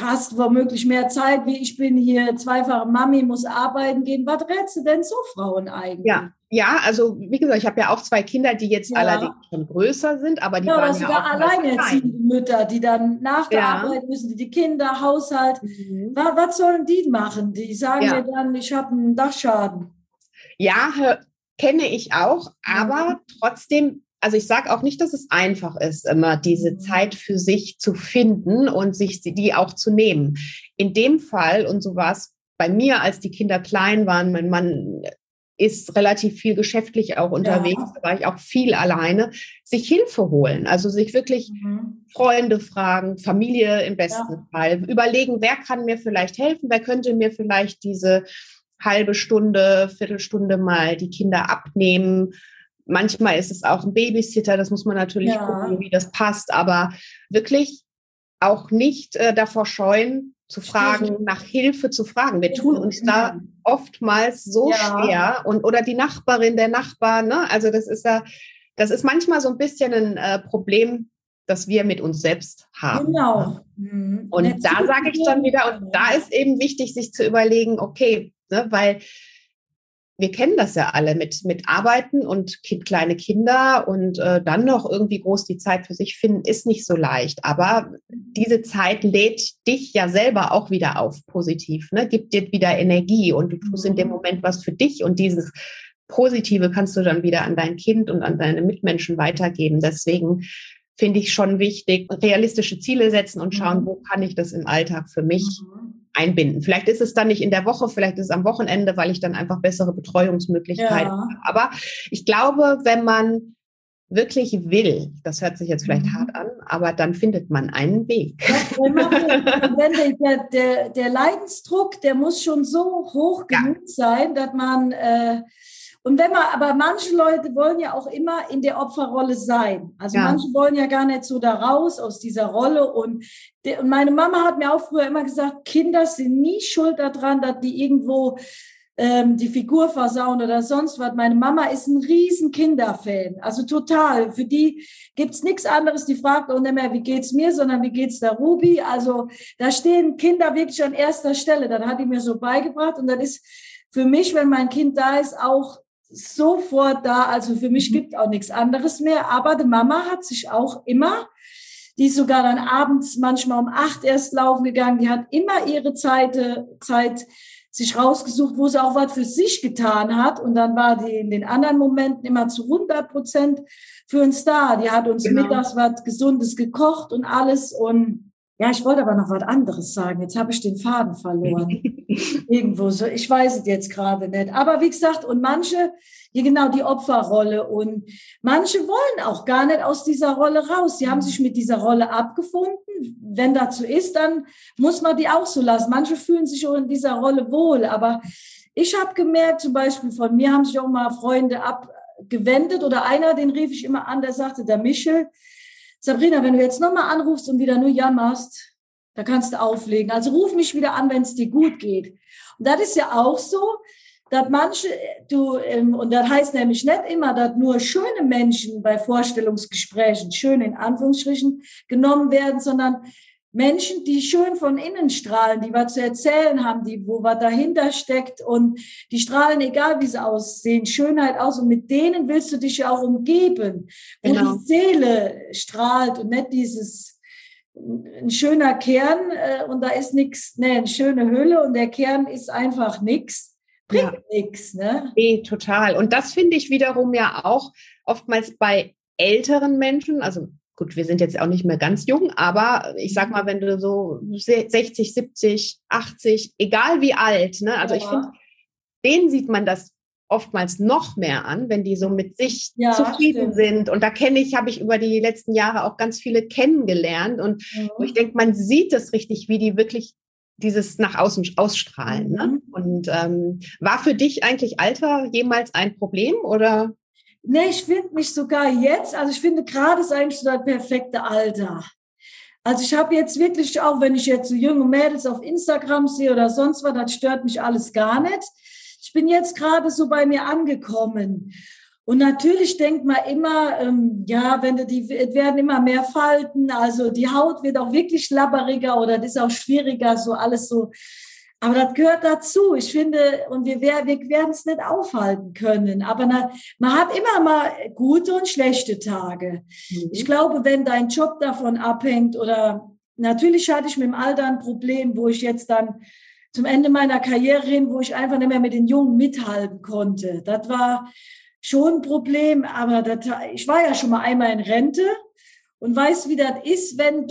hast womöglich mehr Zeit, wie ich bin hier, zweifache Mami, muss arbeiten gehen. Was rätst du denn so Frauen eigentlich? Ja, also wie gesagt, ich habe ja auch 2 Kinder, die jetzt allerdings schon größer sind, aber die waren ja sogar auch alleinerziehende Mütter, die dann nach der Arbeit müssen, die Kinder, Haushalt. Was sollen die machen? Die sagen mir dann, ich habe einen Dachschaden. Ja, kenne ich auch, aber trotzdem, also ich sage auch nicht, dass es einfach ist, immer diese Zeit für sich zu finden und sich die auch zu nehmen. In dem Fall, und so war es bei mir, als die Kinder klein waren, mein Mann ist relativ viel geschäftlich auch unterwegs, da war ich auch viel alleine, sich Hilfe holen, also sich wirklich Freunde fragen, Familie im besten Fall, überlegen, wer kann mir vielleicht helfen, wer könnte mir vielleicht diese halbe Stunde, Viertelstunde mal die Kinder abnehmen. Manchmal ist es auch ein Babysitter, das muss man natürlich gucken, wie das passt, aber wirklich auch nicht davor scheuen, zu fragen, nach Hilfe zu fragen. Wir tun uns da oftmals so schwer und oder die Nachbarin, der Nachbar, ne? Also das ist manchmal so ein bisschen ein Problem, das wir mit uns selbst haben. Genau. Mhm. Und da sage ich dann wieder, und da ist eben wichtig, sich zu überlegen, okay, ne, weil wir kennen das ja alle mit Arbeiten und kleine Kinder und dann noch irgendwie groß die Zeit für sich finden, ist nicht so leicht. Aber diese Zeit lädt dich ja selber auch wieder auf positiv, ne? Gibt dir wieder Energie und du tust in dem Moment was für dich und dieses Positive kannst du dann wieder an dein Kind und an deine Mitmenschen weitergeben. Deswegen finde ich schon wichtig, realistische Ziele setzen und schauen, wo kann ich das im Alltag für mich einbinden. Vielleicht ist es dann nicht in der Woche, vielleicht ist es am Wochenende, weil ich dann einfach bessere Betreuungsmöglichkeiten habe. Aber ich glaube, wenn man wirklich will, das hört sich jetzt vielleicht hart an, aber dann findet man einen Weg. Der Leidensdruck, der muss schon so hoch genug sein, dass man... Und wenn man, aber manche Leute wollen ja auch immer in der Opferrolle sein. Also manche wollen ja gar nicht so da raus aus dieser Rolle. Und meine Mama hat mir auch früher immer gesagt, Kinder sind nie schuld daran, dass die irgendwo die Figur versauen oder sonst was. Meine Mama ist ein riesen Kinderfan. Also total. Für die gibt's nichts anderes. Die fragt auch nicht mehr, wie geht's mir, sondern wie geht's der Ruby? Also da stehen Kinder wirklich an erster Stelle. Dann hat die mir so beigebracht. Und dann ist für mich, wenn mein Kind da ist, auch sofort da, also für mich gibt auch nichts anderes mehr, aber die Mama hat sich auch immer, die ist sogar dann abends manchmal um 8 erst laufen gegangen, die hat immer ihre Zeit sich rausgesucht, wo sie auch was für sich getan hat und dann war die in den anderen Momenten immer zu 100% für uns da, die hat uns mittags was Gesundes gekocht und alles und ja, ich wollte aber noch was anderes sagen, jetzt habe ich den Faden verloren. Irgendwo so, ich weiß es jetzt gerade nicht. Aber wie gesagt, und manche, hier genau die Opferrolle und manche wollen auch gar nicht aus dieser Rolle raus. Sie haben sich mit dieser Rolle abgefunden. Wenn dazu ist, dann muss man die auch so lassen. Manche fühlen sich auch in dieser Rolle wohl, aber ich habe gemerkt, zum Beispiel von mir haben sich auch mal Freunde abgewendet oder einer, den rief ich immer an, der sagte, der Michel, Sabrina, wenn du jetzt nochmal anrufst und wieder nur jammerst, da kannst du auflegen. Also ruf mich wieder an, wenn es dir gut geht. Und das ist ja auch so, dass manche, und das heißt nämlich nicht immer, dass nur schöne Menschen bei Vorstellungsgesprächen, schön in Anführungsstrichen, genommen werden, sondern Menschen, die schön von innen strahlen, die was zu erzählen haben, die wo was dahinter steckt und die strahlen, egal wie sie aussehen, Schönheit aus und mit denen willst du dich ja auch umgeben, wo die Seele strahlt und nicht dieses... ein schöner Kern und da ist nichts, ne, eine schöne Hülle und der Kern ist einfach nichts, bringt nichts. Ne? Nee, total. Und das finde ich wiederum ja auch oftmals bei älteren Menschen, also gut, wir sind jetzt auch nicht mehr ganz jung, aber ich sag mal, wenn du so 60, 70, 80, egal wie alt, ne? Also ich finde, denen sieht man das oftmals noch mehr an, wenn die so mit sich zufrieden sind. Und da habe ich über die letzten Jahre auch ganz viele kennengelernt. Und ich denke, man sieht das richtig, wie die wirklich dieses nach außen ausstrahlen. Ne? Und war für dich eigentlich Alter jemals ein Problem oder? Nee, ich finde mich sogar jetzt, also ich finde gerade ist eigentlich so das perfekte Alter. Also ich habe jetzt wirklich auch, wenn ich jetzt so junge Mädels auf Instagram sehe oder sonst was, das stört mich alles gar nicht. Ich bin jetzt gerade so bei mir angekommen. Und natürlich denkt man immer, es werden immer mehr Falten, also die Haut wird auch wirklich schlabberiger oder das ist auch schwieriger, so alles so. Aber das gehört dazu. Ich finde, und wir werden es nicht aufhalten können. Aber man hat immer mal gute und schlechte Tage. Ich glaube, wenn dein Job davon abhängt oder natürlich hatte ich mit dem Alter ein Problem, wo ich jetzt dann zum Ende meiner Karriere hin, wo ich einfach nicht mehr mit den Jungen mithalten konnte. Das war schon ein Problem, aber ich war ja schon mal einmal in Rente und weiß, wie das ist, wenn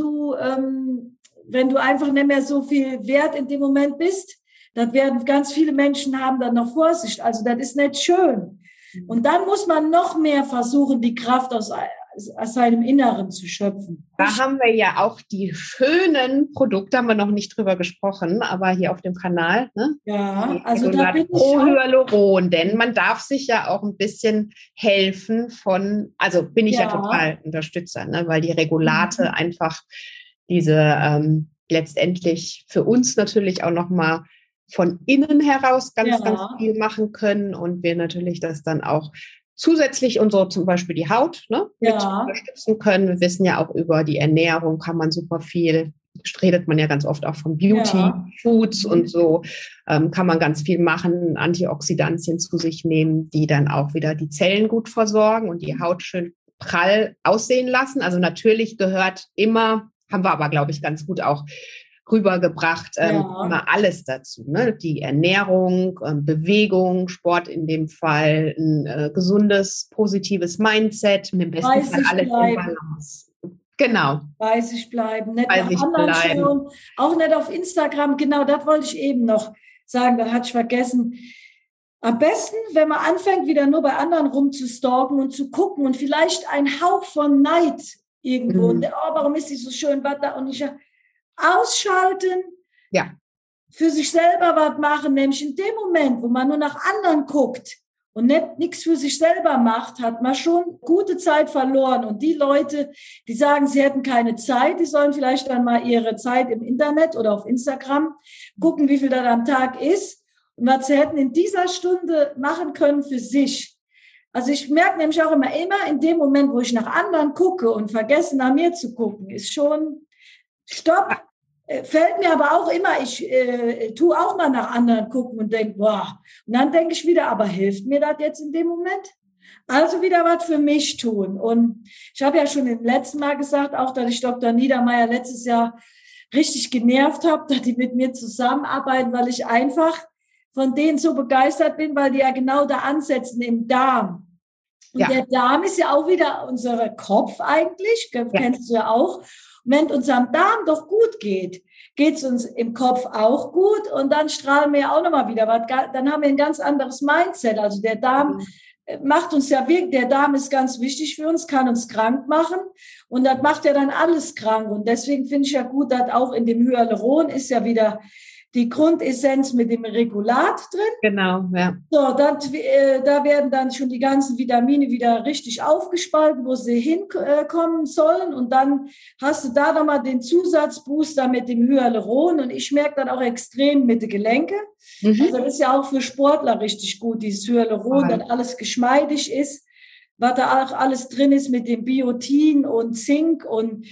du einfach nicht mehr so viel wert in dem Moment bist. Das werden ganz viele Menschen haben dann noch Vorsicht. Also das ist nicht schön. Und dann muss man noch mehr versuchen, die Kraft aus seinem Inneren zu schöpfen. Da haben wir ja auch die schönen Produkte, haben wir noch nicht drüber gesprochen, aber hier auf dem Kanal. Ne? Ja, also da bin ich schon. Hyaluron, denn man darf sich ja auch ein bisschen helfen von, also bin ich ja total Unterstützer, ne? Weil die Regulate einfach diese letztendlich für uns natürlich auch nochmal von innen heraus ganz viel machen können und wir natürlich das dann auch zusätzlich unsere, zum Beispiel die Haut, ne, mit unterstützen können. Wir wissen ja auch über die Ernährung kann man super viel, redet man ja ganz oft auch von Beauty, Foods und so, kann man ganz viel machen, Antioxidantien zu sich nehmen, die dann auch wieder die Zellen gut versorgen und die Haut schön prall aussehen lassen. Also natürlich gehört immer, haben wir aber, glaube ich, ganz gut auch rübergebracht, immer alles dazu, ne? Die Ernährung, Bewegung, Sport in dem Fall, ein gesundes, positives Mindset, im besten Fall alles im Balance. Genau. Bei sich bleiben, nicht bei nach anderen schauen, auch nicht auf Instagram. Genau, das wollte ich eben noch sagen, das hatte ich vergessen. Am besten, wenn man anfängt, wieder nur bei anderen rumzustalken und zu gucken und vielleicht ein Hauch von Neid irgendwo. Mhm. Oh, warum ist die so schön? Und ich ausschalten, ja, für sich selber was machen, nämlich in dem Moment, wo man nur nach anderen guckt und nichts für sich selber macht, hat man schon gute Zeit verloren. Und die Leute, die sagen, sie hätten keine Zeit, die sollen vielleicht dann mal ihre Zeit im Internet oder auf Instagram gucken, wie viel da am Tag ist. Und was sie hätten in dieser Stunde machen können für sich. Also ich merke nämlich auch immer in dem Moment, wo ich nach anderen gucke und vergesse, nach mir zu gucken, ist schon Stopp. Fällt mir aber auch immer, ich tue auch mal nach anderen gucken und denke, boah. Und dann denke ich wieder, aber hilft mir das jetzt in dem Moment? Also wieder was für mich tun. Und ich habe ja schon im letzten Mal gesagt, auch dass ich Dr. Niedermeier letztes Jahr richtig genervt habe, dass die mit mir zusammenarbeiten, weil ich einfach von denen so begeistert bin, weil die ja genau da ansetzen im Darm. Und ja, der Darm ist ja auch wieder unser Kopf eigentlich, kennst du ja auch. Wenn es unserem Darm doch gut geht, geht es uns im Kopf auch gut und dann strahlen wir ja auch nochmal wieder was. Dann haben wir ein ganz anderes Mindset. Also der Darm macht uns ja wirklich, der Darm ist ganz wichtig für uns, kann uns krank machen und das macht ja dann alles krank. Und deswegen finde ich ja gut, dass auch in dem Hyaluron ist ja wieder die Grundessenz mit dem Regulat drin. Genau, ja. So, dann, da werden dann schon die ganzen Vitamine wieder richtig aufgespalten, wo sie hinkommen sollen. Und dann hast du da nochmal den Zusatzbooster mit dem Hyaluron. Und ich merke dann auch extrem mit den Gelenken. Mhm. Also das ist ja auch für Sportler richtig gut, dieses Hyaluron, dass alles geschmeidig ist, was da auch alles drin ist mit dem Biotin und Zink und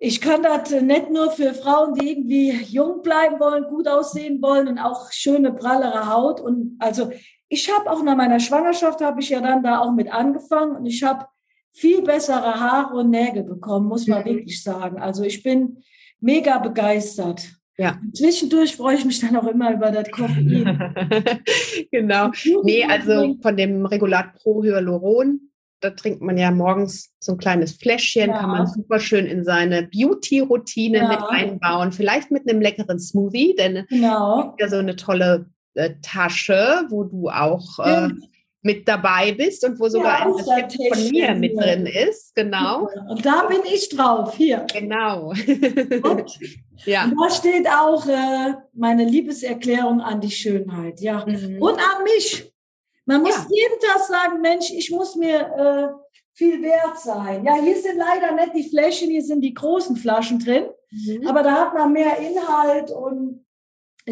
ich kann das nicht nur für Frauen, die irgendwie jung bleiben wollen, gut aussehen wollen und auch schöne, prallere Haut. Und also ich habe auch nach meiner Schwangerschaft, habe ich ja dann da auch mit angefangen und ich habe viel bessere Haare und Nägel bekommen, muss man wirklich sagen. Also ich bin mega begeistert. Ja. Zwischendurch freue ich mich dann auch immer über das Koffein. Genau. Nee, also von dem Regulat Pro Hyaluron. Da trinkt man ja morgens so ein kleines Fläschchen, ja, kann man super schön in seine Beauty-Routine mit einbauen. Vielleicht mit einem leckeren Smoothie, denn es gibt ja so eine tolle Tasche, wo du auch mit dabei bist und wo sogar ein Rezept von mir mit drin ist. Genau. Und da bin ich drauf, hier. Genau. Und, und da steht auch meine Liebeserklärung an die Schönheit. Ja. Mhm. Und an mich. Man muss jeden Tag sagen, Mensch, ich muss mir viel wert sein. Ja, hier sind leider nicht die Fläschchen, hier sind die großen Flaschen drin. Mhm. Aber da hat man mehr Inhalt und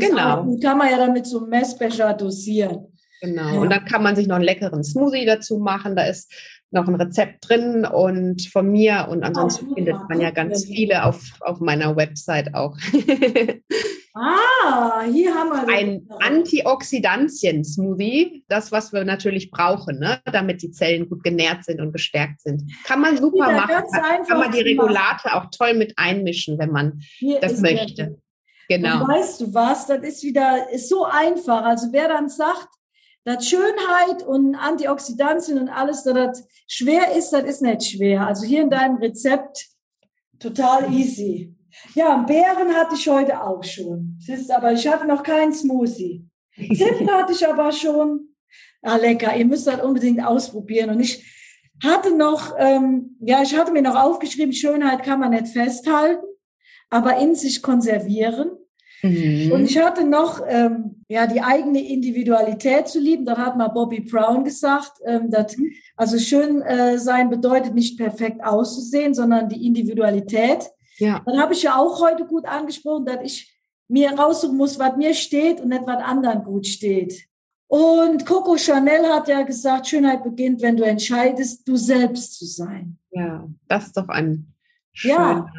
kann man ja dann mit so einem Messbecher dosieren. Genau, ja. Und dann kann man sich noch einen leckeren Smoothie dazu machen. Da ist noch ein Rezept drin und von mir. Und ansonsten findet man ja ganz viele auf meiner Website auch. Ah, hier haben wir ein Antioxidantien-Smoothie, das, was wir natürlich brauchen, ne? Damit die Zellen gut genährt sind und gestärkt sind. Kann man super machen. Kann man die Regulate auch toll mit einmischen, wenn man das möchte. Genau. Und weißt du was? Das ist wieder so einfach. Also wer dann sagt, dass Schönheit und Antioxidantien und alles, dass das schwer ist, das ist nicht schwer. Also hier in deinem Rezept total easy. Ja, Beeren hatte ich heute auch schon. Siehst, aber ich hatte noch keinen Smoothie. Zimt hatte ich aber schon. Ah, lecker. Ihr müsst das unbedingt ausprobieren. Und ich hatte noch, ich hatte mir noch aufgeschrieben, Schönheit kann man nicht festhalten, aber in sich konservieren. Mhm. Und ich hatte noch, die eigene Individualität zu lieben. Da hat mal Bobby Brown gesagt, also schön sein bedeutet nicht perfekt auszusehen, sondern die Individualität. Ja. Dann habe ich ja auch heute gut angesprochen, dass ich mir raussuchen muss, was mir steht und nicht, was anderen gut steht. Und Coco Chanel hat ja gesagt, Schönheit beginnt, wenn du entscheidest, du selbst zu sein. Ja, das ist doch ein schöner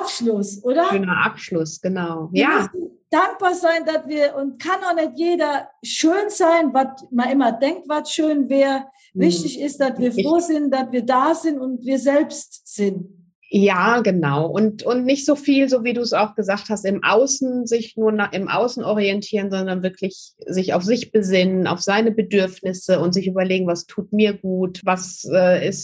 Abschluss, oder? Schöner Abschluss, genau. Ja. Wir müssen dankbar sein, dass wir, und kann auch nicht jeder schön sein, was man immer denkt, was schön wäre. Wichtig ist, dass wir froh sind, dass wir da sind und wir selbst sind. Ja, genau. Und nicht so viel, so wie du es auch gesagt hast, im Außen, sich nur im Außen orientieren, sondern wirklich sich auf sich besinnen, auf seine Bedürfnisse und sich überlegen, was tut mir gut, was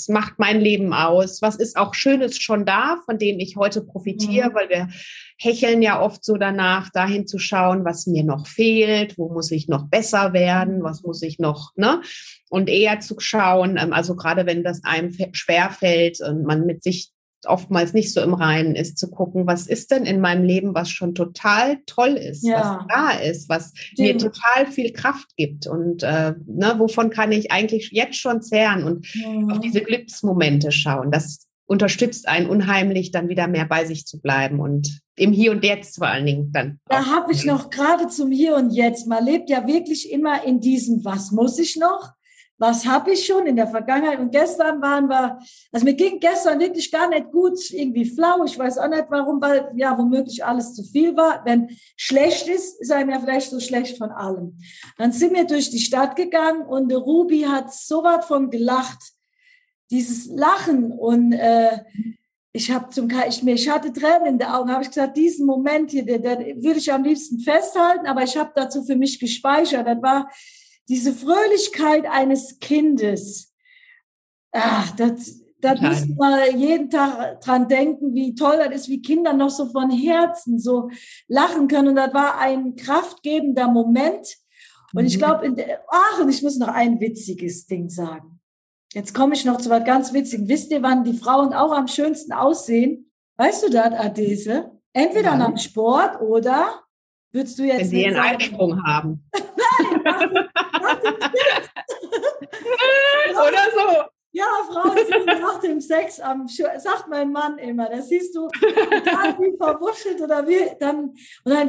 macht mein Leben aus, was ist auch Schönes schon da, von dem ich heute profitiere, weil wir hecheln ja oft so danach, dahin zu schauen, was mir noch fehlt, wo muss ich noch besser werden, was muss ich noch, ne? Und eher zu schauen, also gerade wenn das einem schwerfällt und man mit sich oftmals nicht so im Reinen ist, zu gucken, was ist denn in meinem Leben, was schon total toll ist, ja, was da ist, was mir total viel Kraft gibt und wovon kann ich eigentlich jetzt schon zehren und auf diese Glücksmomente schauen. Das unterstützt einen unheimlich, dann wieder mehr bei sich zu bleiben und im Hier und Jetzt vor allen Dingen dann. Da habe ich noch gerade zum Hier und Jetzt. Man lebt ja wirklich immer in diesem, was muss ich noch? Was habe ich schon in der Vergangenheit? Und gestern waren wir, also mir ging gestern wirklich gar nicht gut, irgendwie flau, ich weiß auch nicht warum, weil ja womöglich alles zu viel war. Wenn schlecht ist, ist einem ja vielleicht so schlecht von allem. Dann sind wir durch die Stadt gegangen und der Ruby hat so was von gelacht, dieses Lachen. Und ich hatte Tränen in den Augen, habe ich gesagt, diesen Moment hier, den würde ich am liebsten festhalten, aber ich habe dazu für mich gespeichert. Das war diese Fröhlichkeit eines Kindes, da müssen wir jeden Tag dran denken, wie toll das ist, wie Kinder noch so von Herzen so lachen können. Und das war ein kraftgebender Moment. Und ich glaube, und ich muss noch ein witziges Ding sagen. Jetzt komme ich noch zu was ganz Witzigem. Wisst ihr, wann die Frauen auch am schönsten aussehen? Weißt du das, Adese? Entweder am Sport oder würdest du jetzt... Wenn sie einen Eisprung haben. Oder so. Ja, Frauen sind nach dem Sex am, sagt mein Mann immer, das siehst du total wie verwuschelt oder wie, dann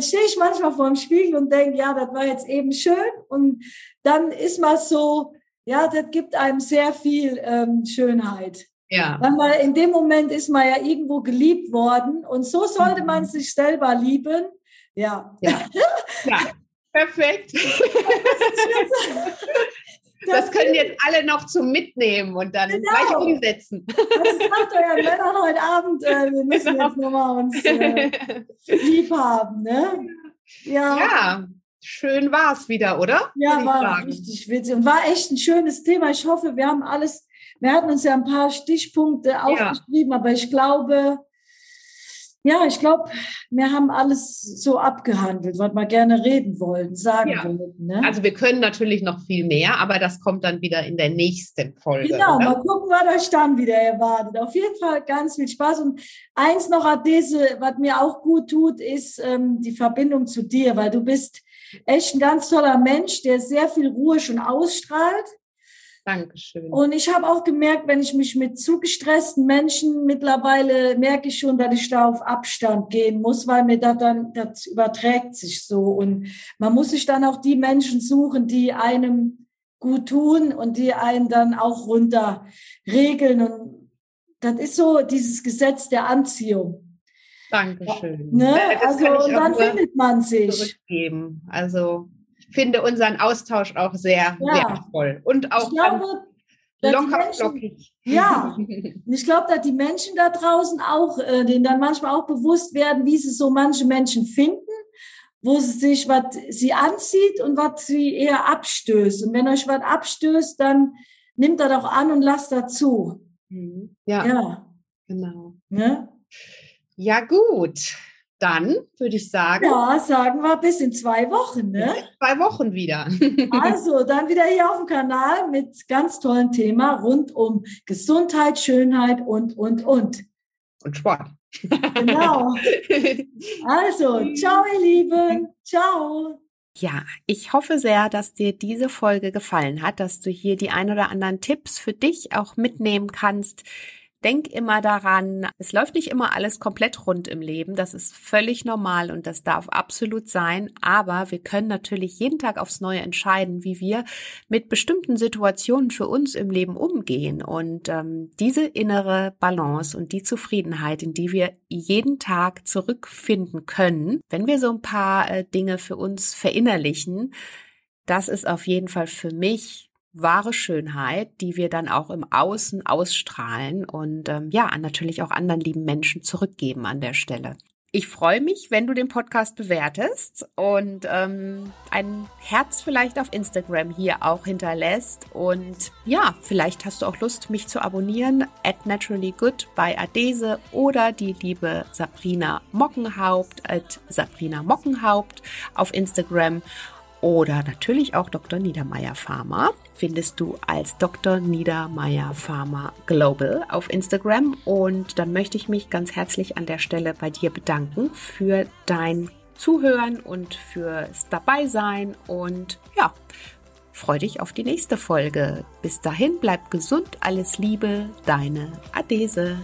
stehe ich manchmal vor dem Spiegel und denke, ja, das war jetzt eben schön, und dann ist man so, ja, das gibt einem sehr viel Schönheit. Ja. Weil man, in dem Moment ist man ja irgendwo geliebt worden, und so sollte man sich selber lieben. Ja. Ja. Perfekt. Das können jetzt alle noch zum Mitnehmen und dann gleich umsetzen. Also sagt euren Männern heute Abend, wir müssen jetzt nochmal uns lieb haben. Ne? Ja, schön war es wieder, oder? Ja, war richtig witzig und war echt ein schönes Thema. Ich hoffe, wir hatten uns ja ein paar Stichpunkte aufgeschrieben, aber ich glaube... Ja, ich glaube, wir haben alles so abgehandelt, was wir gerne reden wollten, sagen wollten. Ne? Also wir können natürlich noch viel mehr, aber das kommt dann wieder in der nächsten Folge. Genau, oder? Mal gucken, was euch dann wieder erwartet. Auf jeden Fall ganz viel Spaß. Und eins noch, Adese, was mir auch gut tut, ist die Verbindung zu dir, weil du bist echt ein ganz toller Mensch, der sehr viel Ruhe schon ausstrahlt. Dankeschön. Und ich habe auch gemerkt, wenn ich mich mit zu gestressten Menschen, mittlerweile merke ich schon, dass ich da auf Abstand gehen muss, weil mir das überträgt sich so. Und man muss sich dann auch die Menschen suchen, die einem gut tun und die einen dann auch runter regeln. Und das ist so dieses Gesetz der Anziehung. Dankeschön. Ne? Also, und dann findet man sich. Also... Ich finde unseren Austausch auch sehr wertvoll und auch locker flockig. Ja, und ich glaube, dass die Menschen da draußen auch, denen dann manchmal auch bewusst werden, wie sie so manche Menschen finden, wo sie sich, was sie anzieht und was sie eher abstößt. Und wenn euch was abstößt, dann nimmt das auch an und lasst dazu. Genau. Ne? Ja, gut. Dann würde ich sagen... Ja, sagen wir bis in 2 Wochen, ne? 2 Wochen wieder. Also, dann wieder hier auf dem Kanal mit ganz tollen Thema rund um Gesundheit, Schönheit und. Und Sport. Genau. Also, ciao ihr Lieben. Ciao. Ja, ich hoffe sehr, dass dir diese Folge gefallen hat, dass du hier die ein oder anderen Tipps für dich auch mitnehmen kannst. Denk immer daran, es läuft nicht immer alles komplett rund im Leben, das ist völlig normal und das darf absolut sein, aber wir können natürlich jeden Tag aufs Neue entscheiden, wie wir mit bestimmten Situationen für uns im Leben umgehen, und diese innere Balance und die Zufriedenheit, in die wir jeden Tag zurückfinden können, wenn wir so ein paar Dinge für uns verinnerlichen, das ist auf jeden Fall für mich wahre Schönheit, die wir dann auch im Außen ausstrahlen und ja, natürlich auch anderen lieben Menschen zurückgeben an der Stelle. Ich freue mich, wenn du den Podcast bewertest und ein Herz vielleicht auf Instagram hier auch hinterlässt. Und ja, vielleicht hast du auch Lust, mich zu abonnieren. @naturallygood bei Adese oder die liebe Sabrina Mockenhaupt @Sabrina Mockenhaupt auf Instagram. Oder natürlich auch Dr. Niedermeier Pharma findest du als Dr. Niedermeier Pharma Global auf Instagram. Und dann möchte ich mich ganz herzlich an der Stelle bei dir bedanken für dein Zuhören und fürs Dabeisein. Und ja, freue dich auf die nächste Folge. Bis dahin, bleib gesund, alles Liebe, deine Adese.